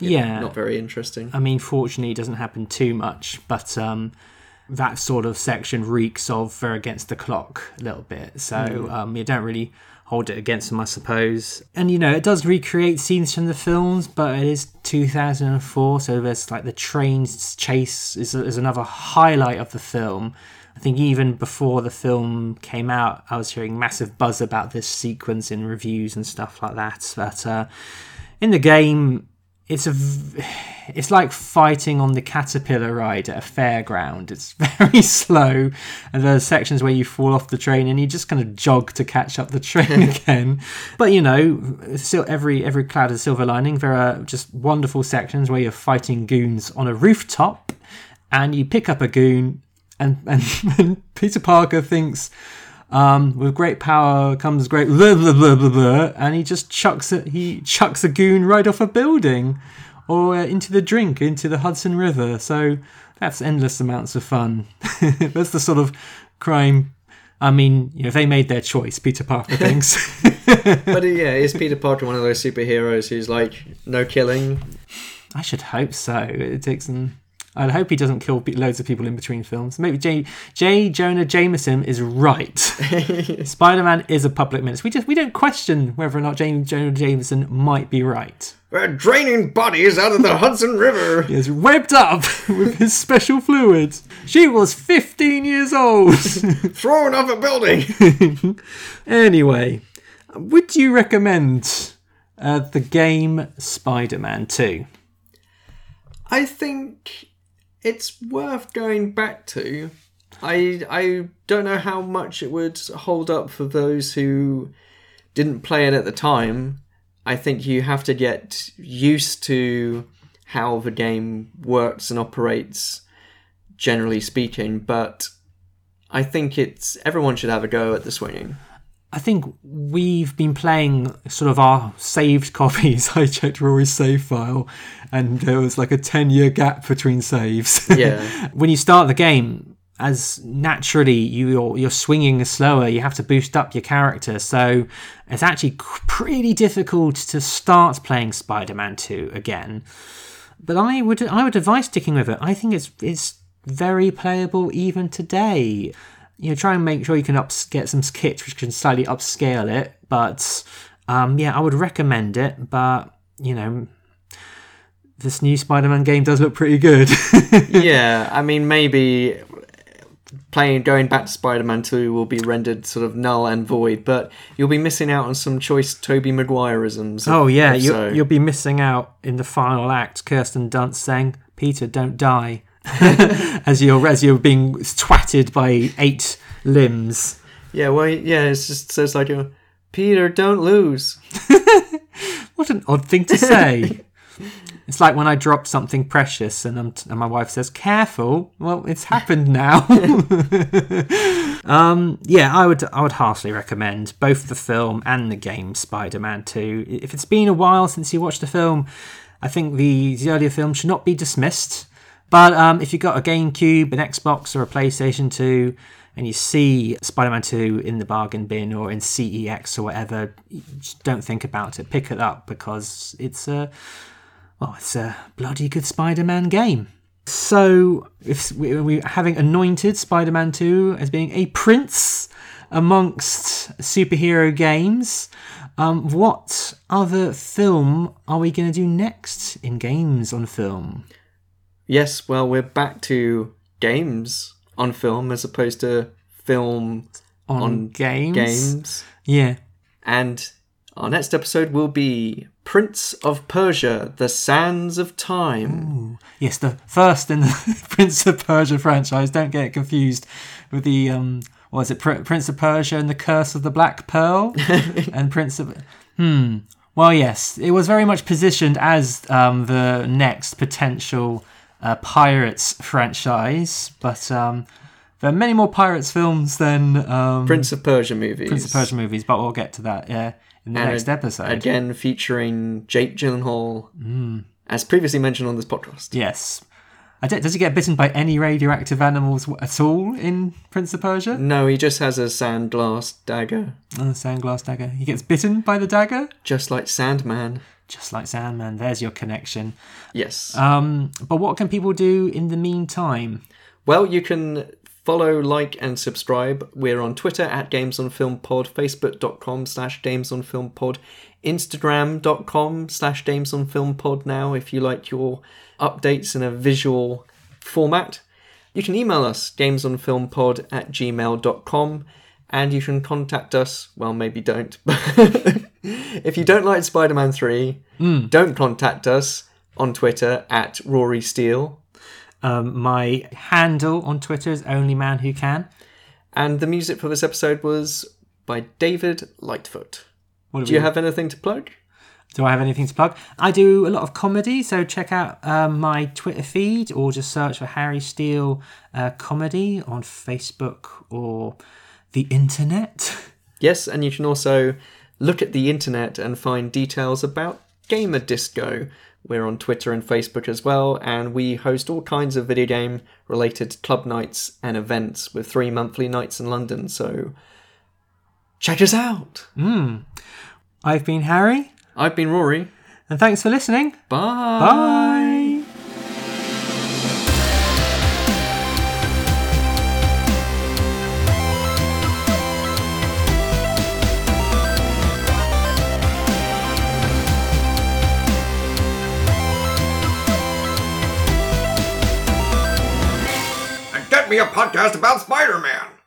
not very interesting. I mean, fortunately, it doesn't happen too much, but that sort of section reeks of they're against the clock a little bit. So you don't really hold it against them, I suppose. And, it does recreate scenes from the films, but it is 2004, so there's the train chase is another highlight of the film. I think even before the film came out, I was hearing massive buzz about this sequence in reviews and stuff like that. But in the game, it's like fighting on the caterpillar ride at a fairground. It's very slow, and there are sections where you fall off the train and you just kind of jog to catch up the train again. But still every cloud has a silver lining. There are just wonderful sections where you're fighting goons on a rooftop, and you pick up a goon. And Peter Parker thinks, with great power comes great blah, blah, blah, blah, blah, and he just chucks a goon right off a building or into the Hudson River. So that's endless amounts of fun. That's the sort of crime. I mean, they made their choice, Peter Parker thinks. But is Peter Parker one of those superheroes who's no killing? I should hope so. It takes an... I hope he doesn't kill loads of people in between films. Maybe J. Jonah Jameson is right. Spider-Man is a public menace. We don't question whether or not J. Jonah Jameson might be right. We're draining bodies out of the Hudson River. He is webbed up with his special fluids. She was 15 years old. Thrown off a building. Anyway, would you recommend the game Spider-Man 2? I think it's worth going back to. I don't know how much it would hold up for those who didn't play it at the time. I think you have to get used to how the game works and operates, generally speaking, but I think everyone should have a go at the swinging. I think we've been playing sort of our saved copies. I checked Rory's save file, and there was a 10-year gap between saves. Yeah. When you start the game, as naturally you're swinging slower, you have to boost up your character. So it's actually pretty difficult to start playing Spider-Man 2 again. But I would advise sticking with it. I think it's very playable even today. Try and make sure you can get some kits which can slightly upscale it. But I would recommend it. But you know, this new Spider-Man game does look pretty good. Yeah, I mean, maybe going back to Spider-Man 2 will be rendered sort of null and void, but you'll be missing out on some choice Tobey Maguireisms. Oh yeah, you'll be missing out in the final act, Kirsten Dunst saying, "Peter, don't die," as you're being twatted by 8 limbs. Yeah, well, yeah, it just says like, "Peter, don't lose." What an odd thing to say. It's like when I drop something precious and my wife says, "Careful." Well, it's happened now. Yeah, I would heartily recommend both the film and the game Spider-Man 2. If it's been a while since you watched the film, I think the earlier film should not be dismissed. But if you've got a GameCube, an Xbox or a PlayStation 2 and you see Spider-Man 2 in the bargain bin or in CEX or whatever, just don't think about it. Pick it up because it's a bloody good Spider-Man game. So, if we're having anointed Spider-Man 2 as being a prince amongst superhero games, what other film are we going to do next in games on film? Yes, well, we're back to games on film as opposed to film on games. Yeah. And our next episode will be Prince of Persia, The Sands of Time. Ooh, yes, the first in the Prince of Persia franchise. Don't get confused with the, Prince of Persia and the Curse of the Black Pearl? And Prince of... Well, yes, it was very much positioned as the next potential Pirates franchise, but... There are many more Pirates films than... Prince of Persia movies, but we'll get to that, yeah, in the next episode. Again, featuring Jake Gyllenhaal, as previously mentioned on this podcast. Yes. Does he get bitten by any radioactive animals at all in Prince of Persia? No, he just has a sandglass dagger. He gets bitten by the dagger? Just like Sandman. There's your connection. Yes. But what can people do in the meantime? Well, you can... follow, like, and subscribe. We're on Twitter at GamesOnFilmPod, Facebook.com/GamesOnFilmPod, Instagram.com/GamesOnFilmPod now, if you like your updates in a visual format. You can email us, GamesOnFilmPod@gmail.com, and you can contact us, well, maybe don't. If you don't like Spider-Man 3, don't contact us on Twitter at Rory Steele. My handle on Twitter is OnlyManWhoCan. And the music for this episode was by David Lightfoot. Do you have anything to plug? Do I have anything to plug? I do a lot of comedy, so check out my Twitter feed or just search for Harry Steele Comedy on Facebook or the internet. Yes, and you can also look at the internet and find details about Gamer Disco. We're on Twitter and Facebook as well, and we host all kinds of video game-related club nights and events with 3 monthly nights in London, so check us out! I've been Harry. I've been Rory. And thanks for listening. Bye! Bye! Me a podcast about Spider-Man.